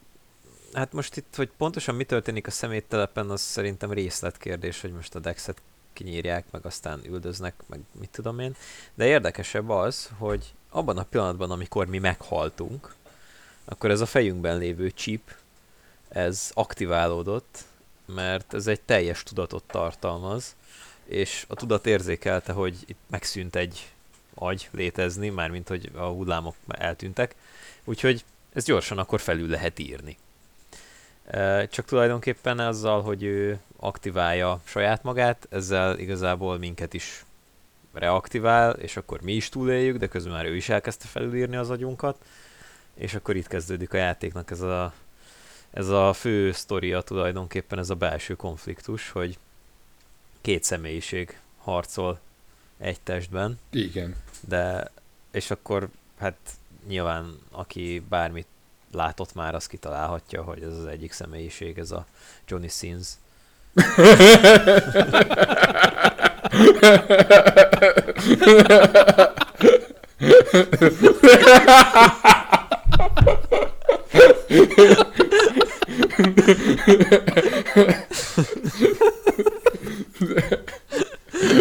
hát most itt, hogy pontosan mi történik a szeméttelepen, az szerintem részletkérdés, hogy most a Dexet kinyírják, meg aztán üldöznek, meg mit tudom én. De érdekesebb az, hogy abban a pillanatban, amikor mi meghaltunk, akkor ez a fejünkben lévő chip, ez aktiválódott, mert ez egy teljes tudatot tartalmaz, és a tudat érzékelte, hogy itt megszűnt egy agy létezni, mármint, hogy a hullámok eltűntek, úgyhogy ez gyorsan akkor felül lehet írni. Csak tulajdonképpen azzal, hogy ő aktiválja saját magát, ezzel igazából minket is reaktivál, és akkor mi is túléljük, de közben már ő is elkezdte felülírni az agyunkat, és akkor itt kezdődik a játéknak ez a fő sztoria tulajdonképpen, ez a belső konfliktus, hogy két személyiség harcol egy testben. Igen. De, és akkor hát nyilván aki bármit látott már, az kitalálhatja, hogy ez az egyik személyiség, ez a Johnny Sins.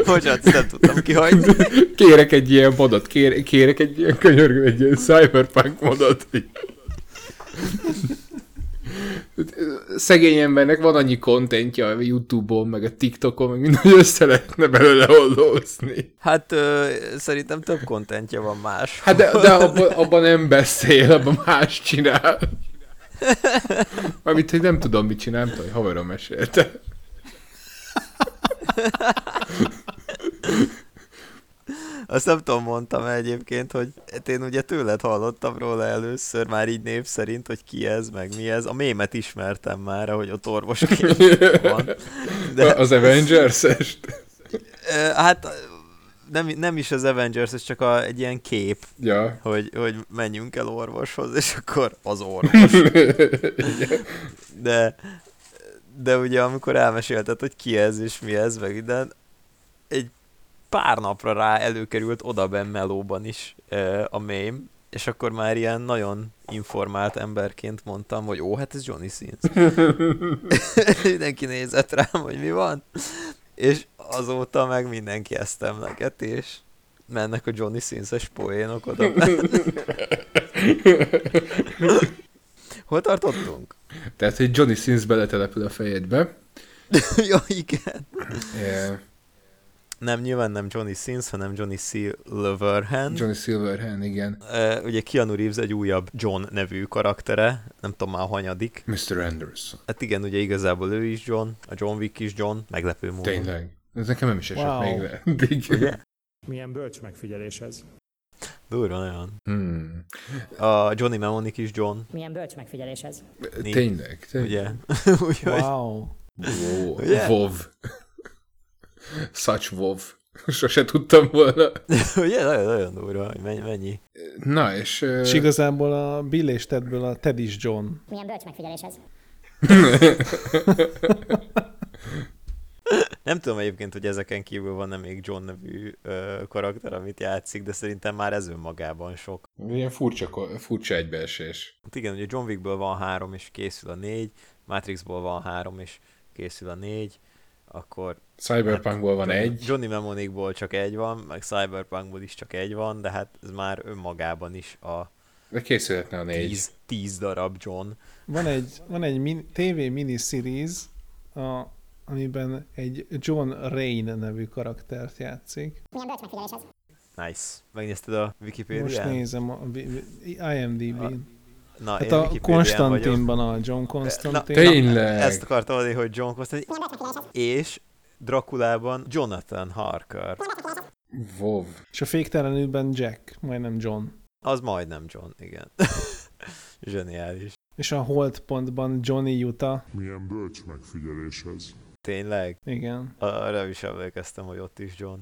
Bocsánat, nem tudtam kihagyni. Kérek egy ilyen modot, kérek egy ilyen könyörgő, egy ilyen cyberpunk modot. Szegény embernek van annyi kontentja a YouTube-on, meg a TikTokon, meg minden, hogy össze lehetne belőle hollózni. Hát szerintem több kontentja van más. Hát de abban nem beszél, abban más csinál. Amit, hogy nem tudom, mit csinál, nem tudom, haverom mesélte. Azt nem tudom, mondtam egyébként, hogy én ugye tőled hallottam róla először, már így név szerint, hogy ki ez, meg mi ez. A mémet ismertem már, ahogy ott orvosként van. De... Az Avengers-est? Hát nem is az Avengers, ez csak egy ilyen kép, ja. hogy menjünk el orvoshoz, és akkor az orvos. De ugye amikor elmesélted, hogy ki ez, és mi ez, meg minden, egy pár napra rá előkerült odaben melóban is a meme, és akkor már ilyen nagyon informált emberként mondtam, hogy hát ez Johnny Sins. Mindenki nézett rám, hogy mi van, és azóta meg mindenki ezt emleget, és mennek a Johnny Sins-es poénok oda. Hol tartottunk? Tehát, hogy Johnny Sins beletelepül a fejedbe. Ja, igen. Nem, nyilván nem Johnny Sins, hanem Johnny Silverhand. Johnny Silverhand, igen. Ugye Keanu Reeves egy újabb John nevű karaktere, nem tudom már hanyadik. Mr. Anderson. Hát igen, ugye igazából ő is John, a John Wick is John, meglepő módon. Tényleg. Ez nekem nem is esett még le. Milyen bölcs megfigyelés ez? Durva nagyon. A Johnny Mnemonic is John. Milyen bölcs megfigyelés ez? Tényleg. Ugye? Wow. Vov. Such vov. Sose tudtam volna. Ugye, nagyon durva, hogy mennyi. Na, és... És igazából a Bill és Tedből a Ted is John. Milyen bölcs megfigyelés ez? Nem tudom egyébként, hogy ezeken kívül van-e még John nevű karakter, amit játszik, de szerintem már ez önmagában sok. Ilyen furcsa egybeesés. Hát igen, ugye John Wickből van 3, és készül a 4, Matrixból van 3, és készül a 4, akkor... Cyberpunkból van 1. Johnny Mnemonicból csak 1 van, meg Cyberpunkból is csak 1 van, de hát ez már önmagában is a... De készülhetne a 4. 10 darab John. Van egy TV miniseries, amiben egy John Rain nevű karaktert játszik. Milyen bölcs megfigyelés ez? Nice. Megnézted a Wikipédián? Most nézem a IMDb-n. Na, hát a Konstantinban a John Constantine. Tényleg! Ezt akartam adni, hogy John Constantine. És Draculában Jonathan Harker. Wow. És a Féktelen ügyben Jack, majdnem John. Az majdnem John, igen. Zseniális. És a Holdpontban Johnny Utah. Milyen bölcs megfigyelés ez? Tényleg? Igen. Arra is emlékeztem, hogy ott is John.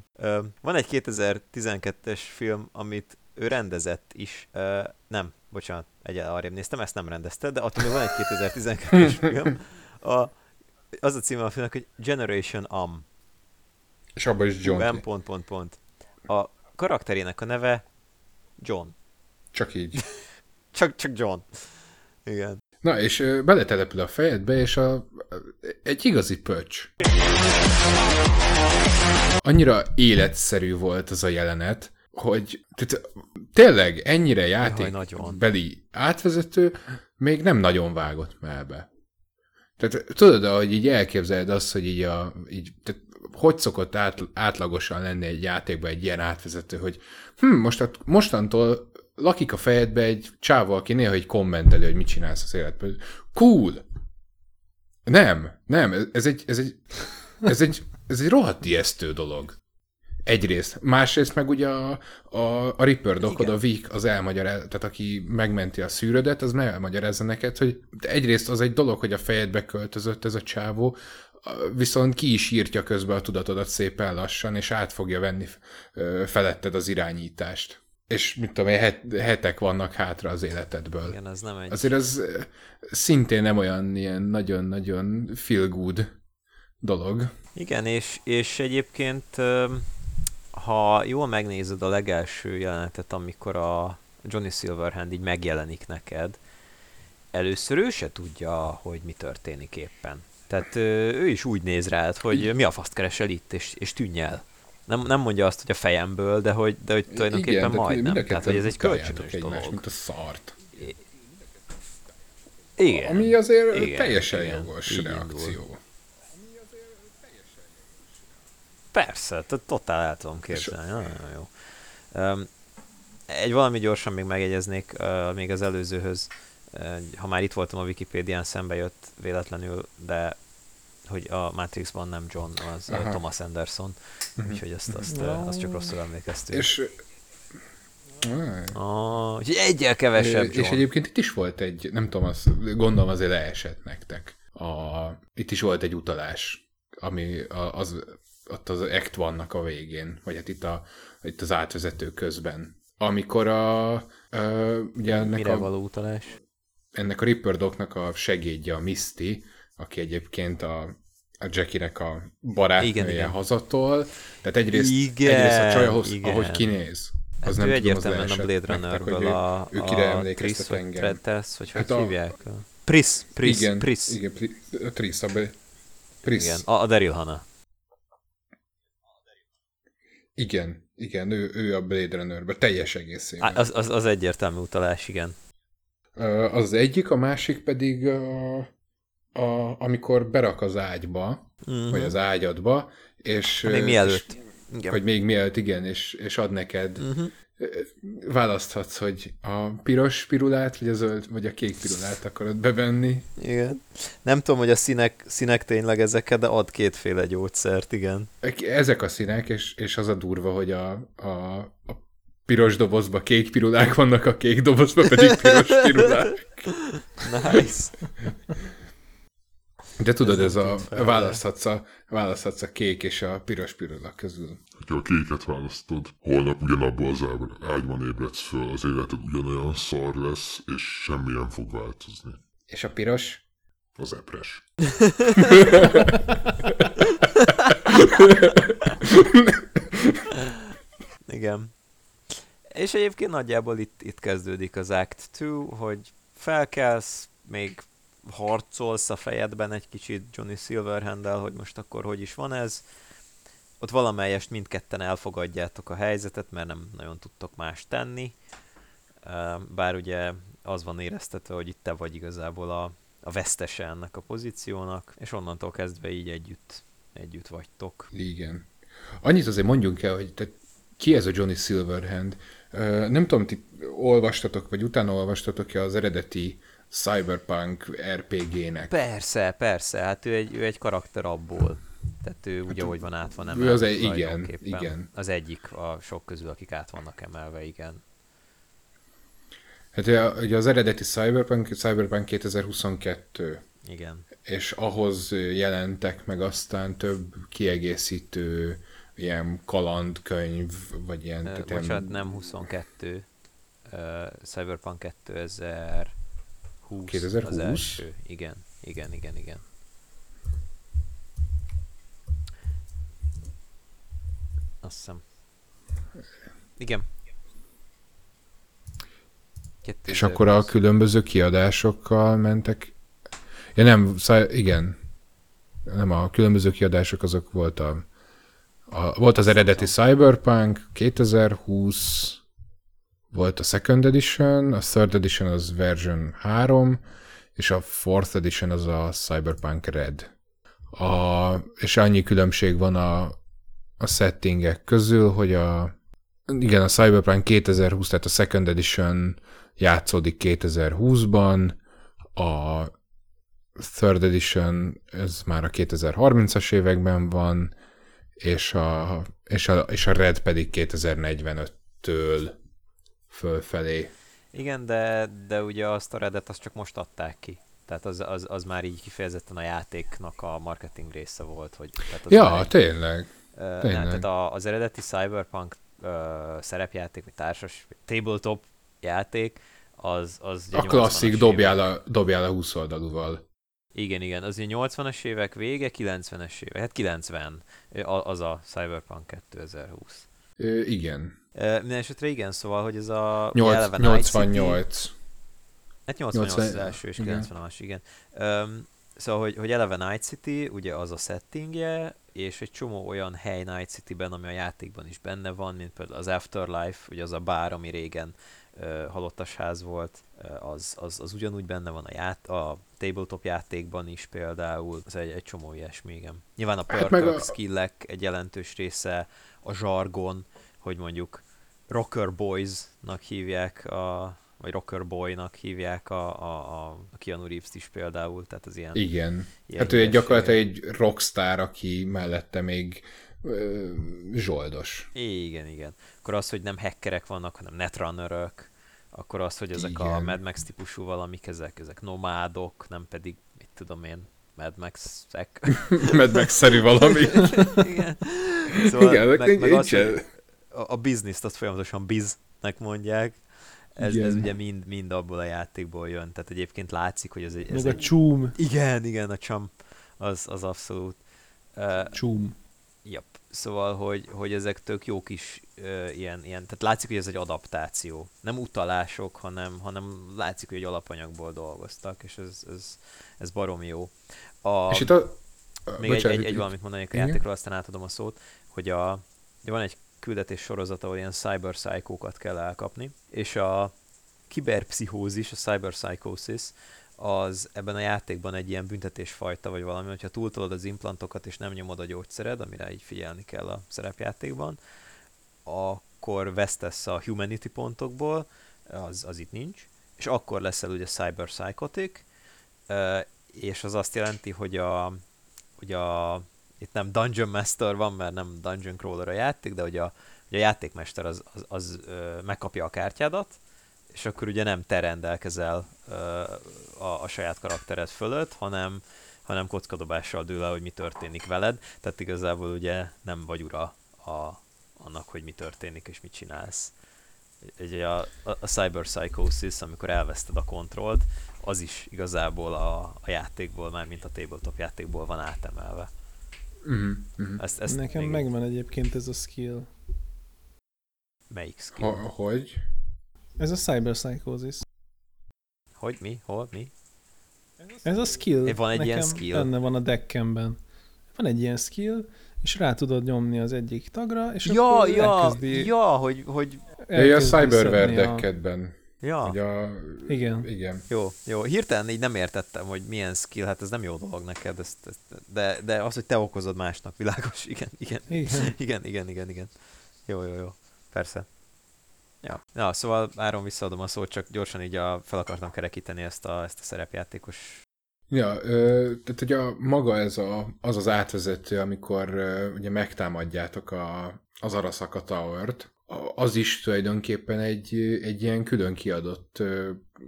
Van egy 2012-es film, amit ő rendezett is, nem, bocsánat, arrébb néztem, ezt nem rendezte, de attól még van egy 2012-es film, az a címe a filmnek, hogy Generation Am. És abban is John. M. A karakterének a neve John. Csak így. csak John. Igen. Na, és beletelepül a fejedbe, és egy igazi pöcs. Annyira életszerű volt az a jelenet, hogy tényleg ennyire játékbeli átvezető még nem nagyon vágott mellbe. Tehát tudod, ahogy így elképzeled azt, hogy így, hogy szokott átlagosan lenni egy játékban egy ilyen átvezető, hogy mostantól lakik a fejedbe egy csáva, aki néha így kommenteli, hogy mit csinálsz az életben. Cool! Nem, ez egy rohadt ijesztő dolog. Egyrészt. Másrészt meg ugye a Ripper Dokod, a Vic az elmagyarázza, tehát aki megmenti a szűrödet, az elmagyarázza neked, hogy egyrészt az egy dolog, hogy a fejedbe költözött ez a csávó, viszont ki is írtja közben a tudatodat szépen lassan, és át fogja venni feletted az irányítást. És mit tudom, hetek vannak hátra az életedből. Igen, az nem egy... Azért ez szintén nem olyan ilyen nagyon-nagyon feel good dolog. Igen, és egyébként ha jól megnézed a legelső jelenetet, amikor a Johnny Silverhand így megjelenik neked, először ő se tudja, hogy mi történik éppen. Tehát ő is úgy néz rád, hogy mi a faszt keresel itt, és tűnj el. Nem mondja azt, hogy a fejemből, de hogy tulajdonképpen majdnem. Tehát, hogy ez egy kölcsönös dolog. Mint a szart. Igen. Ami azért teljesen jogos reakció. Persze, totál el tudom képzelni. Nagyon jó. Egy valami gyorsan még megjegyeznék, még az előzőhöz. Ha már itt voltam a Wikipédián, szembe jött véletlenül, de hogy a Matrixban nem John, az Thomas Anderson, úgyhogy azt csak rosszul emlékeztük. És... úgyhogy egyel kevesebb John. És egyébként itt is volt egy, nem tudom, gondolom azért leesett nektek. Itt is volt egy utalás, ami ott az Act One-nak a végén, vagy hát itt az átvezető közben. Amikor ugye mire való utalás? Ennek a Ripper Dognak a segédje, a Misty, aki egyébként a Jackie-nek a barátnője hazatol. Tehát egyrészt a csaj, ahogy kinéz. Az nem egyértelműen a Blade Runnerből ő kire emlékeztet engem. Tretesz, vagy hát hogy hívják? Pris. Igen, Tris. Igen, a Daryl Hannah. Igen, ő a Blade Runnerben, teljes egészében. Az egyértelmű utalás, igen. Az egyik, a másik pedig, amikor berak az ágyba, vagy az ágyadba, és... Még mielőtt. Vagy még mielőtt, igen, és ad neked, választhatsz, hogy a piros pirulát, vagy a zöld, vagy a kék pirulát akarod bevenni. Igen. Nem tudom, hogy a színek tényleg ezeket, de ad kétféle gyógyszert, igen. Ezek a színek, és az a durva, hogy a piros dobozba kék pirulák vannak, a kék dobozba pedig piros pirulák. Nice. De tudod, választhatsz a kék és a piros pirulák közül. Ha a kéket választod, holnap ugyanabban az ágyban ébredsz föl, az életed ugyanolyan szar lesz, és semmi nem fog változni. És a piros? Az epres. Igen. És egyébként nagyjából itt kezdődik az Act 2, hogy felkelsz, még harcolsz a fejedben egy kicsit Johnny Silverhanddel, hogy most akkor hogy is van ez. Ott valamelyest mindketten elfogadjátok a helyzetet, mert nem nagyon tudtok más tenni. Bár ugye az van éreztetve, hogy itt te vagy igazából a vesztese ennek a pozíciónak, és onnantól kezdve így együtt vagytok. Igen. Annyit azért mondjunk el, hogy ki ez a Johnny Silverhand? Nem tudom, ti olvastatok, vagy utána olvastatok-e az eredeti Cyberpunk RPG-nek? Persze. Hát ő egy karakter abból. Tehát ő ugye, ahogy van át van emelve. Igen. Az egyik a sok közül, akik át vannak emelve, igen. Hát ugye az eredeti Cyberpunk 2022. Igen. És ahhoz jelentek meg aztán több kiegészítő ilyen kalandkönyv, vagy ilyen... Bocsánat, nem 22. Cyberpunk 2020 az első. Igen. Azt hiszem. Igen. 2020. És akkor a különböző kiadásokkal mentek? Ja nem, igen. Nem, a különböző kiadások azok volt volt az eredeti Cyberpunk 2020, volt a Second Edition, a Third Edition az version 3, és a Fourth Edition az a Cyberpunk Red. És annyi különbség van a settingek közül, hogy a Cyberpunk 2020, tehát a Second Edition játszódik 2020-ban, a Third Edition ez már a 2030-as években van, és a Red pedig 2045-től fölfelé. Igen, de ugye azt a Redet azt csak most adták ki. Tehát az már így kifejezetten a játéknak a marketing része volt. Hogy, tehát az ja, tényleg. Nem, tehát az eredeti Cyberpunk szerepjáték, vagy társas tabletop játék, az a klasszik, dobjál a 20 oldalúval. Igen, az ugye 80-as évek vége, 90-es évek, hát 90, az a Cyberpunk 2020. Igen. Mindenesetre igen, szóval, hogy ez a... 88. Hát 88 az első, és 90 a másik, igen. Szóval, hogy eleve Night City, ugye az a settingje, és egy csomó olyan hely Night Cityben, ami a játékban is benne van, mint például az Afterlife, ugye az a bár, ami régen halottasház volt, az ugyanúgy benne van a tabletop játékban is például, ez egy csomó ilyesmi, igen. Nyilván a perkök, skillek egy jelentős része, a zsargon, hogy mondjuk Rocker Boys-nak hívják, vagy Rocker Boy-nak hívják a Keanu Reeves-t is például, tehát az ilyen... Igen, ilyen hát ő gyakorlatilag egy rockstar, aki mellette még zsoldos. Igen. Akkor az, hogy nem hackerek vannak, hanem netrunnerök, akkor az, hogy ezek a Mad Max típusú valamik, ezek nomádok, nem pedig, mit tudom én, Mad Max-ek. Mad Max-szerű valami. Igen. Szóval igen, meg az, hogy a bizniszt azt folyamatosan biznek mondják. Ez ugye mind abból a játékból jön. Tehát egyébként látszik, hogy ez egy... Ez a csúm. Igen, a csam. Az abszolút. Csúm. Jap. Szóval, hogy ezek tök jó kis ilyen... Tehát látszik, hogy ez egy adaptáció. Nem utalások, hanem látszik, hogy egy alapanyagból dolgoztak, és ez barom jó. És itt még egy valamit mondanék a játékról, aztán átadom a szót, hogy van egy küldetés sorozata, ahol ilyen cyberpszichókat kell elkapni, és a kiberpszichózis, a cyberpsychosis, az ebben a játékban egy ilyen büntetésfajta, vagy valami, hogyha túltolod az implantokat, és nem nyomod a gyógyszered, amire így figyelni kell a szerepjátékban, akkor vesztesz a humanity pontokból, az itt nincs, és akkor leszel ugye cyberpsychotic, és az azt jelenti, hogy itt nem Dungeon Master van, mert nem Dungeon Crawler a játék, de ugye a játékmester az megkapja a kártyádat, és akkor ugye nem te rendelkezel a saját karaktered fölött, hanem kockadobással dől el, hogy mi történik veled. Tehát igazából ugye nem vagy ura annak, hogy mi történik és mit csinálsz. Ugye a cyberpsychosis, amikor elveszted a kontrollt, az is igazából a játékból, már mint a tabletop játékból van átemelve. Ezt nekem még... megvan egyébként ez a skill. Melyik skill? Hogy? Ez a cyberpsychosis. Hogy? Mi? Hol? Mi? Ez a skill. Van egy nekem ilyen skill? Benne van a deckemben. Van egy ilyen skill, és rá tudod nyomni az egyik tagra, és akkor elkezdi... hogy... Ja, a cyberware deckedben. Ja. Igen. Jó. Hirtelen így nem értettem, hogy milyen skill, hát ez nem jó dolog neked, de az, hogy te okozod másnak, világos, igen. Jó. Persze. Ja. Na, szóval Áron, visszaadom a szót, csak gyorsan így fel akartam kerekíteni ezt a szerepjátékos... Ja, tehát ugye maga ez az az átvezető, amikor ugye megtámadjátok az Arasaka Tower-t, az is tulajdonképpen egy ilyen külön kiadott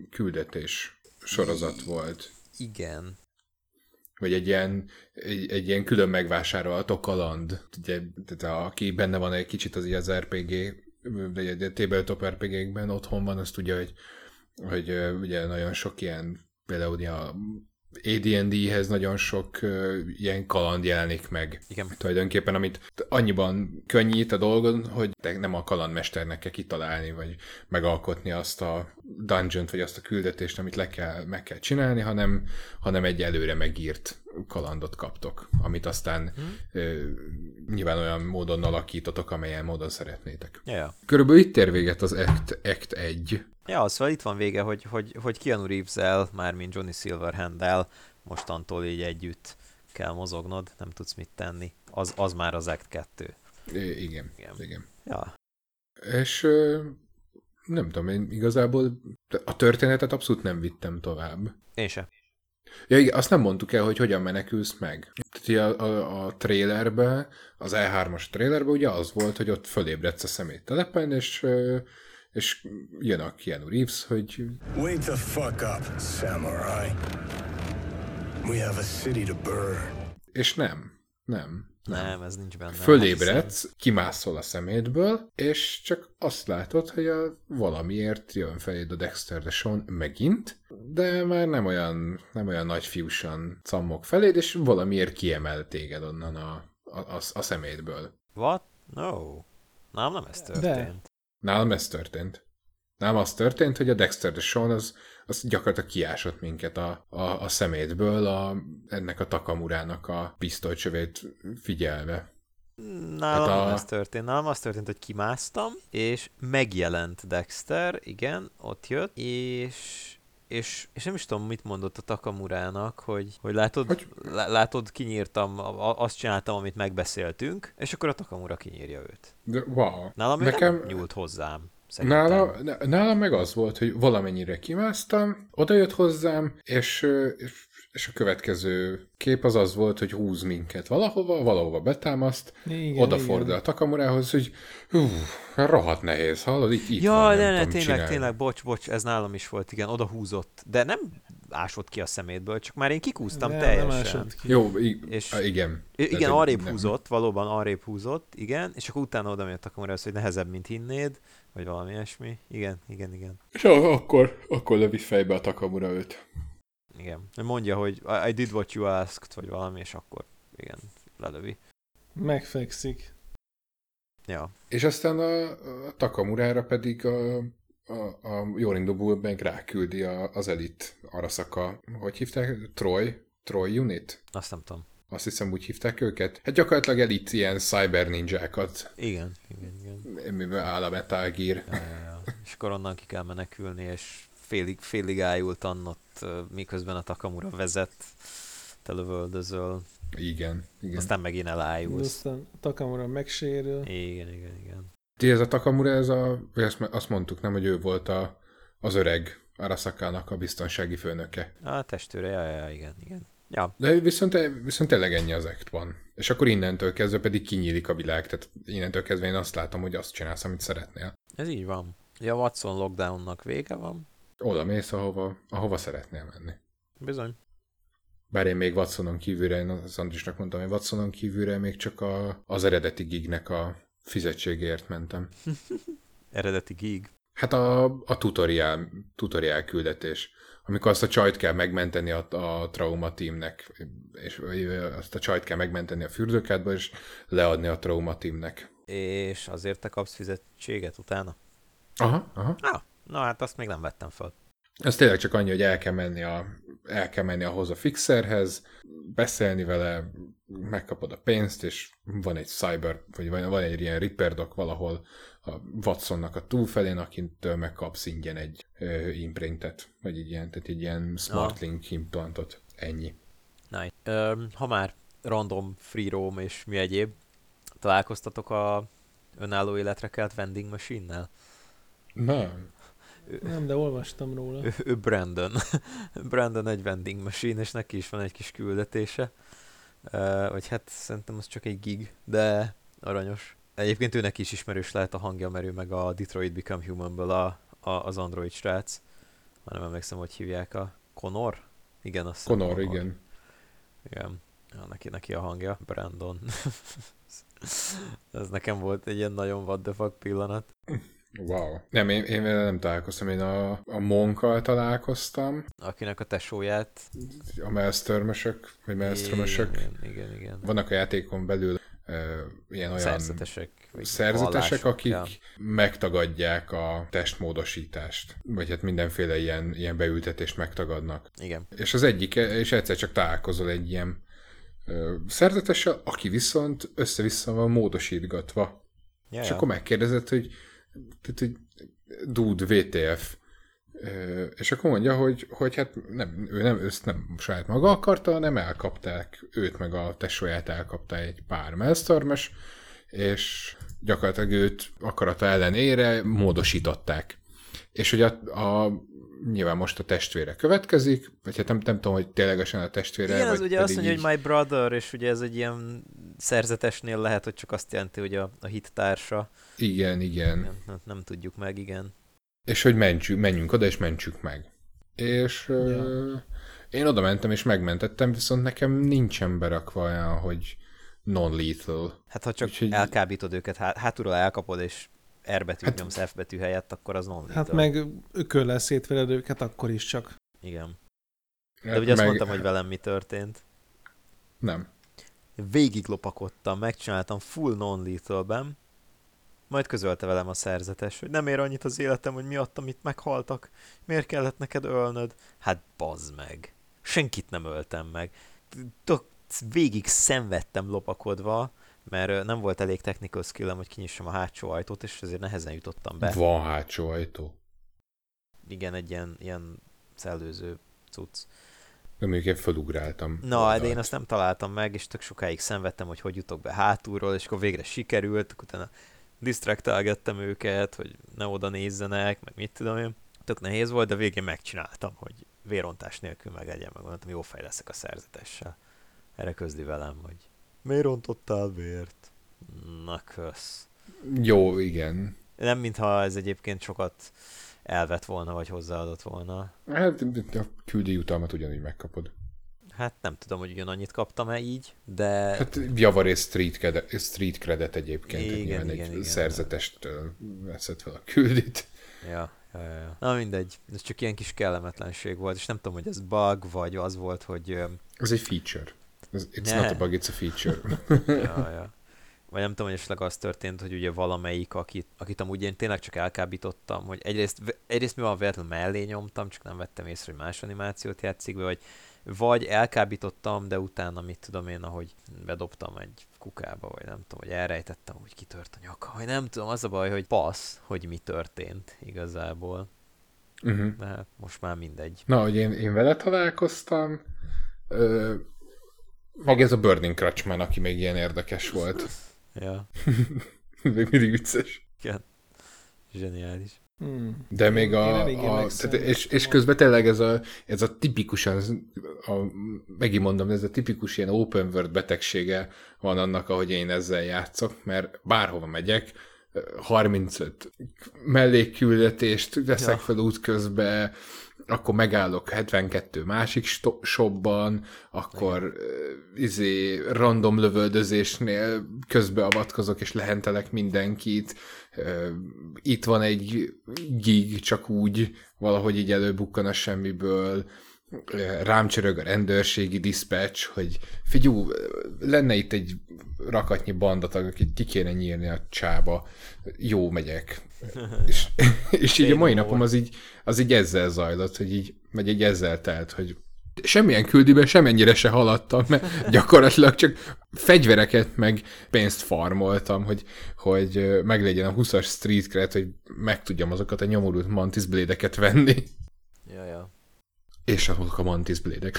küldetés sorozat volt. Igen. Vagy egy ilyen külön megvásárolható kaland. Ugye, tehát aki benne van egy kicsit az RPG vagy tabletop RPG-kben otthon van, azt tudja, hogy ugye nagyon sok ilyen, például a AD&D-hez nagyon sok ilyen kaland jelenik meg. Igen. Tulajdonképpen, amit annyiban könnyít a dolgon, hogy nem a kalandmesternek kell kitalálni, vagy megalkotni azt a dungeont, vagy azt a küldetést, amit meg kell csinálni, hanem egy előre megírt kalandot kaptok, amit aztán nyilván olyan módon alakítotok, amelyen módon szeretnétek. Yeah. Körülbelül itt ér véget az Act 1. Ja, szóval itt van vége, hogy Keanu Reeves-el, mármint Johnny Silverhand-el mostantól így együtt kell mozognod, nem tudsz mit tenni. Az már az Act 2. Igen. Ja. És nem tudom, én igazából a történetet abszolút nem vittem tovább. Én sem. Ja, igen, azt nem mondtuk el, hogy hogyan menekülsz meg. A trailerben, az E3-as trailerben ugye az volt, hogy ott fölébredsz a szeméttelepen, és jön a Keanu Reeves, hogy... Wake the fuck up, samurai. We have a city to burn. És nem. Nem, ez nincs benne. Fölébredsz, kimászol a szemétből, és csak azt látod, hogy valamiért jön feléd a Dexter DeShawn megint, de már nem olyan nagyfiúsan cammog feléd, és valamiért kiemel téged onnan a szemétből. What? No. Nem ez történt. Nálam ez történt. Nálam az történt, hogy a Dexter DeShawn az gyakorlatilag kiásott minket a szemétből ennek a Takamurának a pisztolycsövét figyelve. Nálam az történt, hogy kimásztam, és megjelent Dexter, igen, ott jött, és nem is tudom, mit mondott a Takamurának, hogy látod, kinyírtam, azt csináltam, amit megbeszéltünk, és akkor a Takamura kinyírja őt. De, wow. Nálam nem nyúlt hozzám. Nálam meg az volt, hogy valamennyire kimásztam, odajött hozzám, és a következő kép az volt, hogy húz minket valahova betámaszt, odafordul a Takamurához, hogy rohadt nehéz, hallod? Itt ja, van, nem tudom csinálni. Tényleg, bocs, ez nálam is volt, igen, odahúzott, de nem ásott ki a szemétből, csak már én kikúztam teljesen. Jó, igen. Igen, arrébb húzott, valóban arrébb húzott, igen, és akkor utána oda miatt Takamurához, hogy nehezebb, mint hinnéd, vagy valami ilyesmi. Igen. És akkor lövi fejbe a Takamura őt. Igen. Mondja, hogy I did what you asked, vagy valami, és akkor igen, lelövi. Megfekszik. Ja. És aztán a Takamurára pedig a Yorinobu Bullbank ráküldi az elit araszaka. Hogy hívták? Troy Unit? Azt nem tudom. Azt hiszem, úgy hívták őket. Hát gyakorlatilag elit ilyen cyber ninjákat. Igen. Mivel áll a Metal Gear. Ja. És akkor onnan ki kell menekülni, és félig ájult annott, miközben a Takamura vezet, te lövöldözöl. Igen. Aztán megint elájulsz. Aztán Takamura megsérül. Igen. Ez a Takamura, azt mondtuk, nem, hogy ő volt az öreg Arasakának a biztonsági főnöke. A testőre, igen. Ja. De viszont tényleg ennyi az Act van. És akkor innentől kezdve pedig kinyílik a világ, tehát innentől kezdve én azt látom, hogy azt csinálsz, amit szeretnél. Ez így van. Ja, Watson lockdownnak vége van. Oda mész, ahova szeretnél menni. Bizony. Bár én még Watsonon kívülre, én az Andrisnak mondtam, hogy Watsonon kívülre még csak az eredeti gignek a fizetségért mentem. Eredeti gig? Hát a tutoriál küldetés. Amikor azt a csajt kell megmenteni a trauma teamnek, és azt a csajt kell megmenteni a fürdőkádba, és leadni a trauma teamnek. És azért te kapsz fizetséget utána? Aha. Na hát azt még nem vettem fel. Ez tényleg csak annyi, hogy el kell menni ahhoz a fixerhez, beszélni vele, megkapod a pénzt, és van egy cyber, vagy van egy ilyen repair doc valahol a Watsonnak a túlfelén, akintől megkapsz ingyen egy imprintet, vagy egy ilyen smartlink implantot. Ennyi. Nice. Ha már random free roam és mi egyéb, találkoztatok a önálló életre kelt vending machine-nel? Nem, de olvastam róla. Ő Brandon. Brandon egy vending machine, és neki is van egy kis küldetése. Vagy hát szerintem az csak egy gig, de aranyos. Egyébként őnek is ismerős lehet a hangja, mert ő meg a Detroit Become Human-ből az Android srác. Már nem emlékszem, hogy hívják a Connor? Igen, azt hiszem. Connor, igen. Ja, neki a hangja, Brandon. Ez nekem volt egy ilyen nagyon what the fuck pillanat. Wow. Nem, én nem találkoztam, én a Monkkal találkoztam. Akinek a tesóját. A Maelströmösök, vagy Maelströmösök. Igen. Vannak a játékon belül ilyen olyan szerzetesek, akik megtagadják a testmódosítást. Vagy hát mindenféle ilyen beültetést megtagadnak. Igen. És az egyik, és egyszer csak találkozol egy ilyen szerzetessel, aki viszont össze-vissza van módosítgatva. Yeah. És akkor megkérdezett, hogy dude, WTF. És akkor mondja, hogy hát nem, ő nem, ezt nem saját maga akarta, hanem elkapták őt, meg a tesóját elkapta egy pár Maelströmös, és gyakorlatilag őt akarata ellenére módosították. És hogy nyilván most a testvére következik, vagy hát nem tudom, hogy ténylegesen a testvére. Igen, az ugye azt mondja, hogy my brother, és ugye ez egy ilyen szerzetesnél lehet, hogy csak azt jelenti, hogy a hittársa. Igen. Nem tudjuk meg, igen. És hogy menjünk oda, és mentsük meg. És én oda mentem, és megmentettem, viszont nekem nincsen berakva olyan, hogy non-lethal. Hát ha csak elkábítod őket, hátulról elkapod, és R betűt nyomsz F betű helyett, akkor az non-lethal. Hát meg ököllel szétvered őket, akkor is csak. Igen. De hát ugye azt mondtam, hogy velem mi történt. Nem. Végig lopakodtam, megcsináltam full non-lethalben, majd közölte velem a szerzetes, hogy nem ér annyit az életem, hogy miattam itt meghaltak. Miért kellett neked ölnöd? Hát bazd meg. Senkit nem öltem meg. Végig szenvedtem lopakodva, mert nem volt elég technical skillem, hogy kinyissam a hátsó ajtót, és ezért nehezen jutottam be. Van hátsó ajtó? Igen, egy ilyen szellőző cucc. De mondjuk én felugráltam. Na, de én azt nem találtam meg, és tök sokáig szenvedtem, hogy jutok be hátulról, és akkor végre sikerült, utána disztraktálgettem őket, hogy ne oda nézzenek, meg mit tudom én. Tök nehéz volt, de végén megcsináltam, hogy vérontás nélkül meglegyen, meg mondtam, jó fej leszek a szerzetessel. Erre közdi velem, hogy miért rontottál vért? Na kösz. Jó, igen. Nem mintha ez egyébként sokat elvett volna, vagy hozzáadott volna. Hát a küldi jutalmat ugyanígy megkapod. Hát nem tudom, hogy ugyanannyit kaptam-e így, de... Hát javarészt street credit egyébként. Igen, szerzetest veszett fel a küldit. Ja. Na mindegy, ez csak ilyen kis kellemetlenség volt, és nem tudom, hogy ez bug, vagy az volt, hogy... Ez egy feature. It's not a bug, it's a feature. ja. Vagy nem tudom, hogy esetleg az történt, hogy ugye valamelyik, akit amúgy én tényleg csak elkábítottam, hogy egyrészt mi van, véletlenül mellé nyomtam, csak nem vettem észre, hogy más animációt játszik be, vagy elkábítottam, de utána mit tudom én, ahogy bedobtam egy kukába, vagy nem tudom, hogy elrejtettem, úgy kitört a nyaka, vagy nem tudom, az a baj, hogy hogy mi történt igazából. Uh-huh. De hát most már mindegy. Na, hogy én vele találkoztam, meg ez a Burning Crutchman, aki még ilyen érdekes volt. Ja. Még mindig vicces. Igen. Zseniális. De még és közben tényleg ez a tipikusan, megint mondom, ez a tipikus ilyen open world betegsége van annak, ahogy én ezzel játszok, mert bárhova megyek, 35 mellékküldetést veszek fel útközben, akkor megállok 72 másik shopban, akkor random lövöldözésnél közbeavatkozok és lehentelek mindenkit. Itt van egy gig, csak úgy valahogy így előbukkan a semmiből. Rám csörög a rendőrségi dispatch, hogy figyú, lenne itt egy rakatnyi bandatag, akit ki kéne nyírni a csába. Jó, megyek. és így a mai napom az így ezzel zajlott, hogy így, vagy így ezzel telt, hogy semmilyen küldiben semennyire se haladtam, mert gyakorlatilag csak fegyvereket meg pénzt farmoltam, hogy meglegyen a 20-as street cred, hogy meg tudjam azokat a nyomorult Mantis Blade-eket venni. Ja. És azok a Mantis Blade-ek.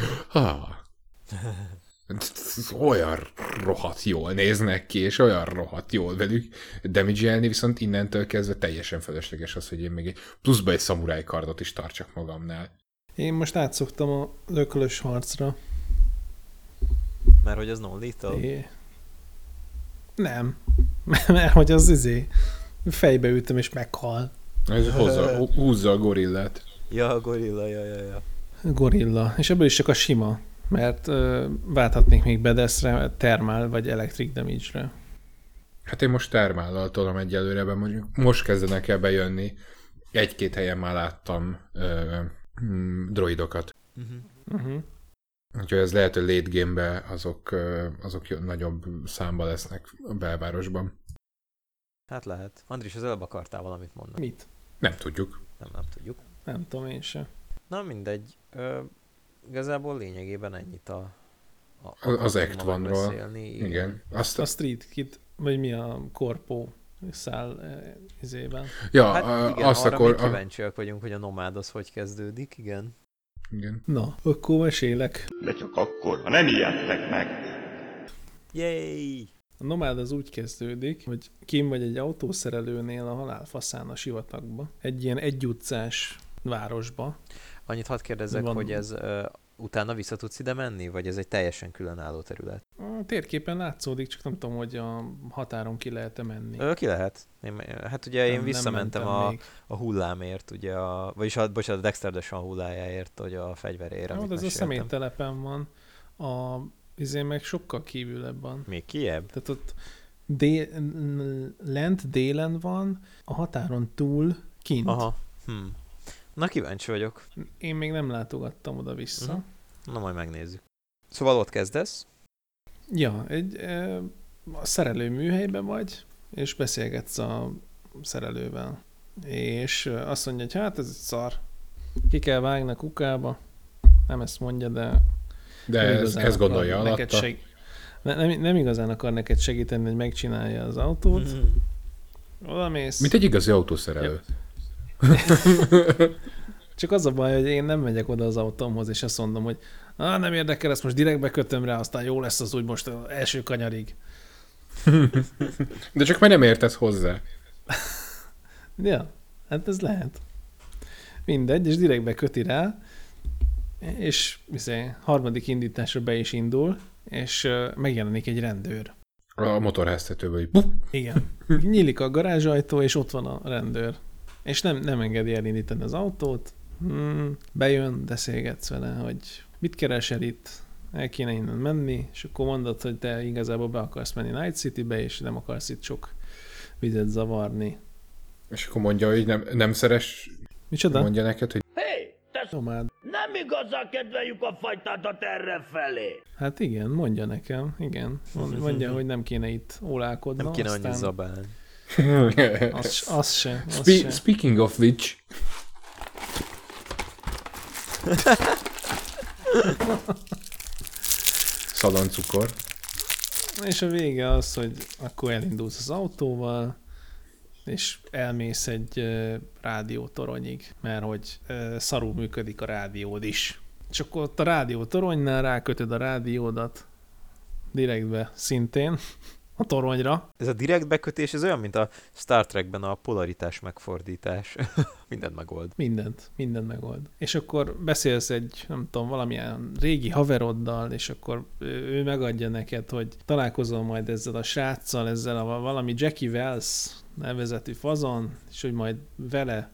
Olyan rohadt jól néznek ki, és olyan rohadt jól velük damage-elni, viszont innentől kezdve teljesen fölösleges az, hogy én még pluszba egy szamuráj kardot is tartsak magamnál. Én most átszoktam a lökölös harcra. Mert hogy az non-lethal? Nem. Mert hogy az fejbe ütöm és meghal. Ez húzza a gorillát. Ja, a gorilla. Gorilla. És ebből is csak a sima Mert válthatnék még Bedeszre, Thermal vagy Electric Damage-re. Hát én most Thermallal tolom egyelőre be, most kezdenek el bejönni. Egy-két helyen már láttam droidokat. Úgyhogy ez lehet, hogy late game-be azok nagyobb számba lesznek a belvárosban. Hát lehet. Andris, az előbb akartál valamit mondani. Mit? Nem tudjuk. Nem tudjuk. Nem tudom én sem. Na mindegy. Igazából lényegében ennyit az Act One-ról. Igen. A Street Kid, vagy mi a korpó száll izében. Ja, hát igen, azt arra még kíváncsiak vagyunk, hogy a Nomád az hogy kezdődik, igen. Igen. Na, akkor mesélek. De csak akkor, ha nem ijedtek meg. Jéj! A Nomád az úgy kezdődik, hogy kim vagy egy autószerelőnél a halálfaszán a sivatagba. Egy ilyen egyutcás városba. Annyit hadd kérdezzek, van, hogy ez utána vissza tudsz ide menni, vagy ez egy teljesen különálló terület? A térképen látszódik, csak nem tudom, hogy a határon ki lehet-e menni. Ki lehet. Én visszamentem a hullámért, ugye, a Dexter Deshan hullájáért, hogy a fegyverére. Jó, de ez a személytelepen van, azért meg sokkal kívül ebben. Még kiebb? Tehát ott lent délen van, a határon túl kint. Aha. Na, kíváncsi vagyok. Én még nem látogattam oda-vissza. Na, majd megnézzük. Szóval ott kezdesz? Ja, a szerelő műhelyben vagy, és beszélgetsz a szerelővel. És azt mondja, hogy hát ez egy szar. Ki kell vágni kukába. Nem ezt mondja, de ez gondolja alatta. Nem igazán akar neked segíteni, hogy megcsinálja az autót. Oda mész. Mint egy igazi autószerelő. Ja. Csak az a baj, hogy én nem megyek oda az autómhoz, és azt mondom, hogy nem érdekel, ezt most direkt bekötöm rá, aztán jó lesz az úgy most az első kanyarig. De csak már nem értesz hozzá. Ja, hát ez lehet. Mindegy, és direkt beköti rá, és harmadik indításra be is indul, és megjelenik egy rendőr. A motorháztetőből. Igen. Nyílik a garázsajtó, és ott van a rendőr. És nem engedi elindítani az autót, bejön, beszélgetsz vele, hogy mit keresel itt, el kéne innen menni, és akkor mondod, hogy te igazából be akarsz menni Night Citybe, és nem akarsz itt sok vizet zavarni. És akkor mondja, hogy nem szeres... Micsoda? Mondja neked, hogy... Hé, te Nomád! Nem igazán kedveljük a fajtádat errefelé! Hát igen, mondja nekem, igen. Mondja, hogy nem kéne itt ólálkodnom. Nem kéne annyi zabálni. Az se. Speaking of which. Szalancukor. És a vége az, hogy akkor elindulsz az autóval, és elmész egy rádiótoronyig, mert hogy szarul működik a rádiód is. Csak ott a rádiótoronynál rákötöd a rádiódat direktbe szintén. A toronyra. Ez a direkt bekötés, ez olyan, mint a Star Trekben a polaritás megfordítás. Mindent megold. Mindent megold. És akkor beszélsz egy, nem tudom, valamilyen régi haveroddal, és akkor ő megadja neked, hogy találkozol majd ezzel a sráccal, ezzel a valami Jackie Wells nevezetű fazon, és hogy majd vele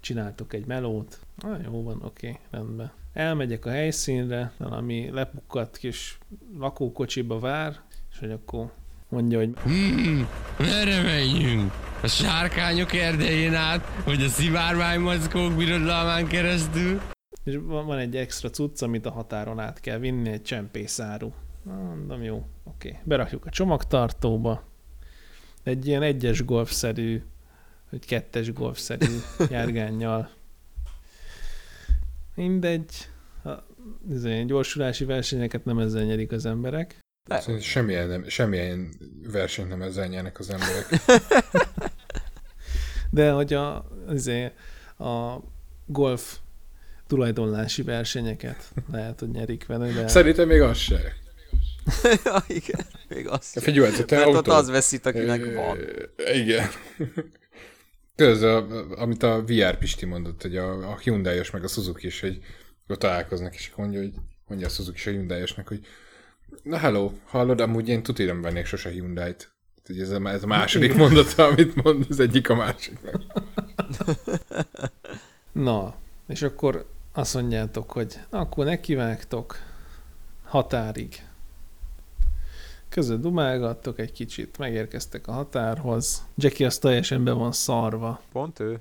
csináltok egy melót. Jó van, oké, rendben. Elmegyek a helyszínre, valami lepukkadt kis lakókocsiba vár, és hogy akkor mondja, hogy erre menjünk! A sárkányok erdején át, vagy a szivárványmackók birodalmán keresztül. És van egy extra cucc, amit a határon át kell vinni, egy csempészáru. Mondom, jó, oké. Berakjuk a csomagtartóba. Egy ilyen 1-es golfszerű, vagy 2-es golfszerű járgánnyal. Mindegy. Gyorsulási versenyeket nem ezzel nyerik az emberek. Semmilyen versenyt nem ezzel nyernek az emberek. De hogy a golf tulajdonlási versenyeket lehet, hogy nyerik vele. De... Szerintem még az sem. Ja, igen, még az sem. Figyelj, mert autó... ott az veszít, akinek van. Igen. Közben, amit a VR Pisti mondott, hogy a Hyundai-os meg a Suzuki is, hogy ott találkoznak, és mondja a Suzuki is a Hyundai-osnak, hogy na hello, hallod, amúgy én tuti nem vennék sose Hyundai-t. Ez a második mondata, amit mond, az egyik a másiknak. Na, és akkor azt mondjátok, hogy na, akkor nekivágtok, határig. Közben dumálgattok egy kicsit, megérkeztek a határhoz. Jackie az teljesen be van szarva. Pont ő.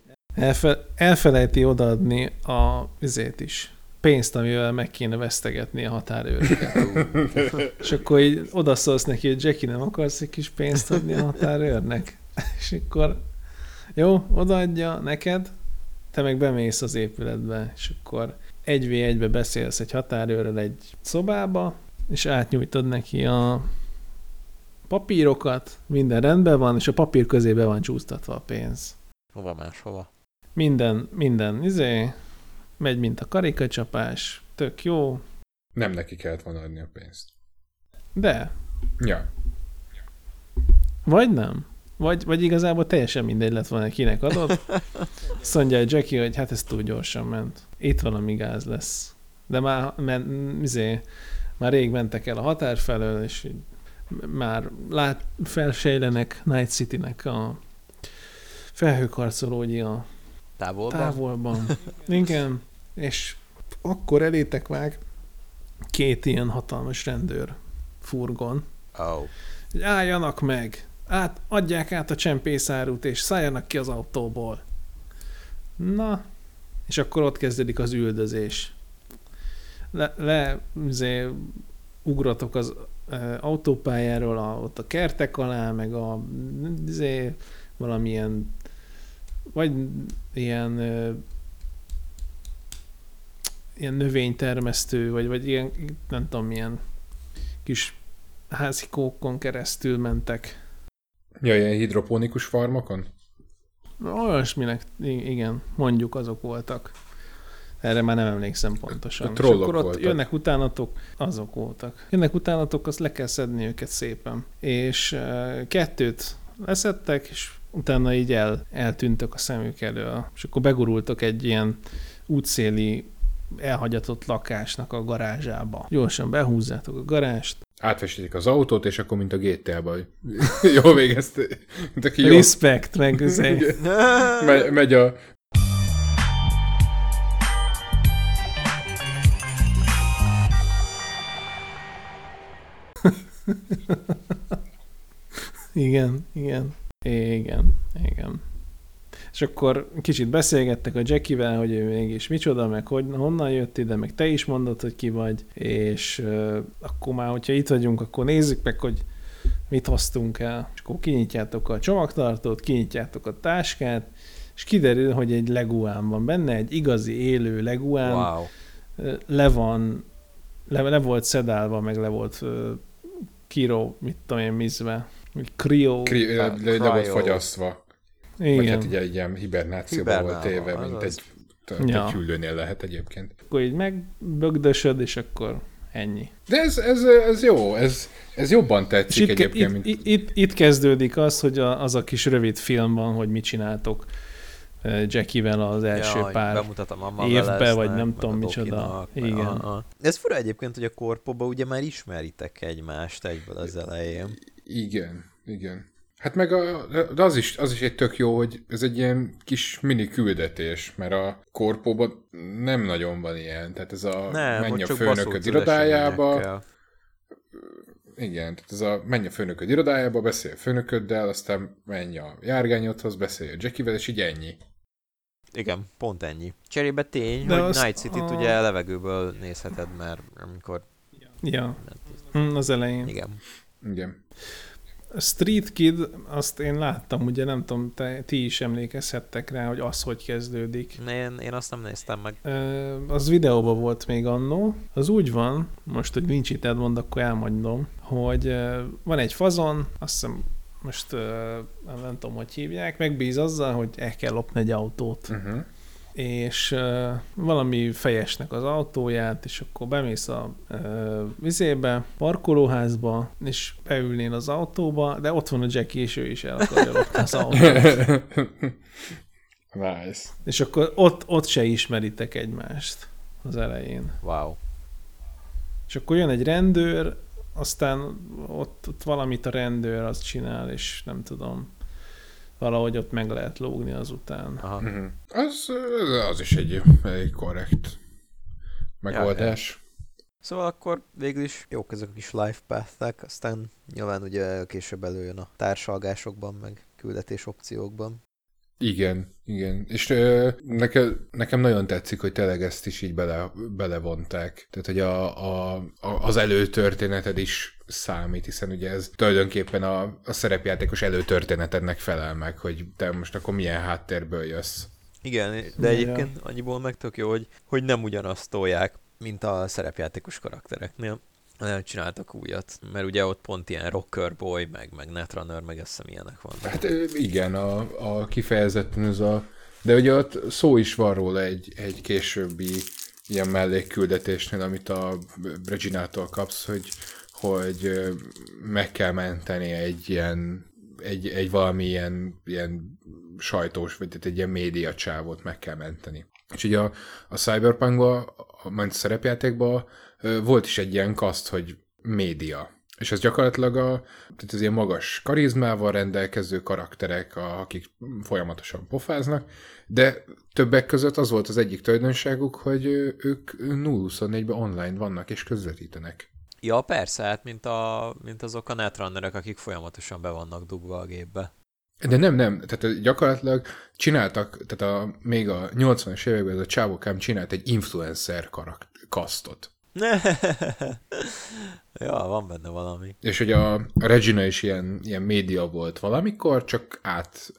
Elfelejti odaadni a vizét is. Pénzt, amivel meg kéne vesztegetni a határőröket. És akkor így odaszólsz neki, hogy Jackie, nem akarsz egy kis pénzt adni a határőrnek? És akkor jó, odaadja neked, te meg bemész az épületbe, és akkor 1v1-be beszélsz egy határőrrel egy szobába, és átnyújtod neki a papírokat, minden rendben van, és a papír közébe van csúsztatva a pénz. Hova máshova? Minden, megy, mint a karikacsapás, tök jó. Nem neki kellett volna adni a pénzt. De. Ja. Vagy nem. Vagy igazából teljesen mindegy lett volna, kinek adott. Azt mondja Jackie, hogy hát ez túl gyorsan ment. Itt valami gáz lesz. De már rég mentek el a határ felől, és már felsejlenek Night Citynek a felhőkarcolódja távolban. Igen, és akkor elétek vág két ilyen hatalmas rendőr furgon. Oh. Álljanak meg! Adják át a csempészárút, és szálljanak ki az autóból. Na, és akkor ott kezdődik az üldözés. Ugratok az autópályáról, ott a kertek alá, meg a valamilyen vagy ilyen növénytermesztő, vagy ilyen, nem tudom, ilyen kis házikókon keresztül mentek. Ja, ilyen hidroponikus farmakon? Olyasminek, igen, mondjuk azok voltak. Erre már nem emlékszem pontosan. A trollok voltak. És akkor ott jönnek utánatok, azok voltak. Jönnek utánatok, azt le kell szedni őket szépen. És kettőt leszedtek, és utána így eltűntök a szemük elől. És akkor begurultok egy ilyen útszéli elhagyatott lakásnak a garázsába. Gyorsan behúzzátok a garást. Átvesítik az autót, és akkor mint a GTA-ba. Jól végezték. Respekt, meg megy a... Igen. És akkor kicsit beszélgettek a Jackie-vel, hogy ő mégis micsoda, meg honnan jött ide, meg te is mondod, hogy ki vagy, és akkor már, hogyha itt vagyunk, akkor nézzük meg, hogy mit hoztunk el. És akkor kinyitjátok a csomagtartót, kinyitjátok a táskát, és kiderül, hogy egy leguán van benne, egy igazi élő leguán. Wow. Le volt szedálva, meg le volt mizve. Le volt fagyasztva. Igen. Vagy hát ugye ilyen hibernációban volt téve, mint egy hüllőnél lehet egyébként. Akkor így megbögdösöd, és akkor ennyi. De ez jó, ez jobban tetszik itt, egyébként. Itt kezdődik az, hogy az a kis rövid film van, hogy mit csináltok Jackie-vel az első pár évben, vagy nem tudom micsoda. Igen. Ez fura egyébként, hogy a korpóba ugye már ismeritek egymást egyből az elején. Igen. Hát meg az is egy tök jó, hogy ez egy ilyen kis mini küldetés, mert a korpóban nem nagyon van ilyen. Tehát ez a menj a főnököd irodájába. Igen, tehát ez a menj a főnököd irodájába, beszélj a főnököddel, aztán menj a járgányodhoz, beszélj a Jackie-vel, és így ennyi. Igen, pont ennyi. Cserébe tény, de hogy Night Cityt ugye levegőből nézheted már, amikor... Ja, az elején. Igen. A Street Kid, azt én láttam, ugye nem tudom, ti is emlékezhettek rá, hogy az hogy kezdődik. Én azt nem néztem meg. Az videóban volt még annó. Az úgy van, most, hogy nincs itt Edmond, akkor elmondom, hogy van egy fazon, azt hiszem, most nem tudom, hogy hívják, megbíz azzal, hogy el kell lopni egy autót. Uh-huh. És valami fejesnek az autóját, és akkor bemész a parkolóházba, és beülnél az autóba, de ott van a Jackie, és ő is el akarja lopni az autót. Nice. És akkor ott se ismeritek egymást az elején. Wow. És akkor jön egy rendőr, aztán ott valamit a rendőr azt csinál, és nem tudom, valahogy ott meg lehet lógni azután. Mm-hmm. Az is egy korrekt megoldás. Szóval akkor végül is jók ezek a kis life path-ek, aztán nyilván ugye később előjön a társalgásokban, meg küldetés opciókban. Igen, igen. És nekem nagyon tetszik, hogy tényleg ezt is így belevonták. Tehát, hogy az előtörténeted is számít, hiszen ugye ez tulajdonképpen a szerepjátékos előtörténetednek felel meg, hogy te most akkor milyen háttérből jössz. Igen, de egyébként annyiból meg tök jó, hogy nem ugyanazt tolják, mint a szerepjátékos karaktereknél. Nem csináltak újat, mert ugye ott pont ilyen rocker boy, meg netrunner, meg azt hiszem ilyenek van. Hát igen, a kifejezetten ez a... De ugye ott szó is van róla egy későbbi ilyen mellékküldetésnél, amit a Reginától kapsz, hogy meg kell menteni egy ilyen egy valami ilyen sajtós, vagy tehát egy ilyen médiacsávot meg kell menteni. És ugye a Cyberpunkban, a szerepjátékban volt is egy ilyen kaszt, hogy média. És ez gyakorlatilag tehát az ilyen magas karizmával rendelkező karakterek, akik folyamatosan pofáznak, de többek között az volt az egyik tulajdonságuk, hogy ők 0-24-ben online vannak és közvetítenek. Ja, persze, hát mint azok a netrunnerek, akik folyamatosan be vannak dugva a gépbe. De nem, tehát gyakorlatilag csináltak, tehát még a 80-as években ez a csávokám csinált egy influencer kasztot. Ja, van benne valami. És hogy a Regina is ilyen média volt valamikor, csak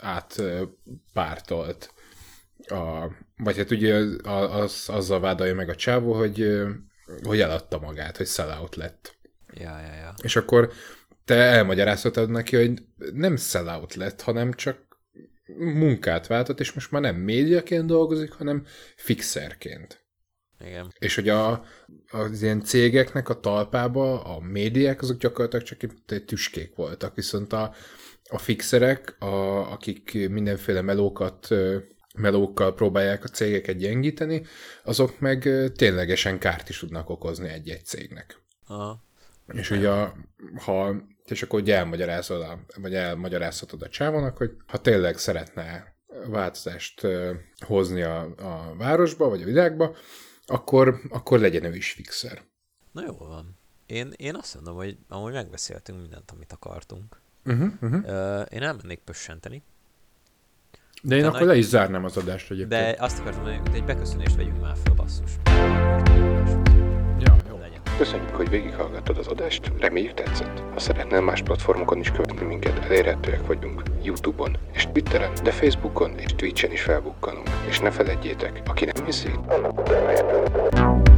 átpártolt. Vagy hát ugye azzal vádolja meg a csávó, hogy eladta magát, hogy sellout lett. Ja. És akkor te elmagyarázhatod neki, hogy nem sellout lett, hanem csak munkát váltott, és most már nem médiaként dolgozik, hanem fixerként. Igen. És hogy az ilyen cégeknek a talpába a médiák azok gyakorlatilag csak tüskék voltak, viszont a fixerek, akik mindenféle melókkal próbálják a cégeket gyengíteni, azok meg ténylegesen kárt is tudnak okozni egy-egy cégnek. Aha. És ugye, és akkor ugye elmagyarázhatod a csávónak, hogy ha tényleg szeretne változást hozni a városba, vagy a világba, akkor legyen ő is fixer. Na jó van. Én azt mondom, hogy amúgy megbeszéltünk mindent, amit akartunk. Én elmennék pössenteni. De én akkor le is zárnám az adást egyébként. De azt akartam, hogy egy beköszönést vegyünk már fel, basszus. Ja, jó. Köszönjük, hogy végighallgattad az adást, reméljük tetszett. Ha szeretnél más platformokon is követni minket, elérhetőek vagyunk YouTube-on és Twitteren, de Facebookon és Twitch-en is felbukkanunk. És ne feledjétek, aki nem hiszi, annak utána jár.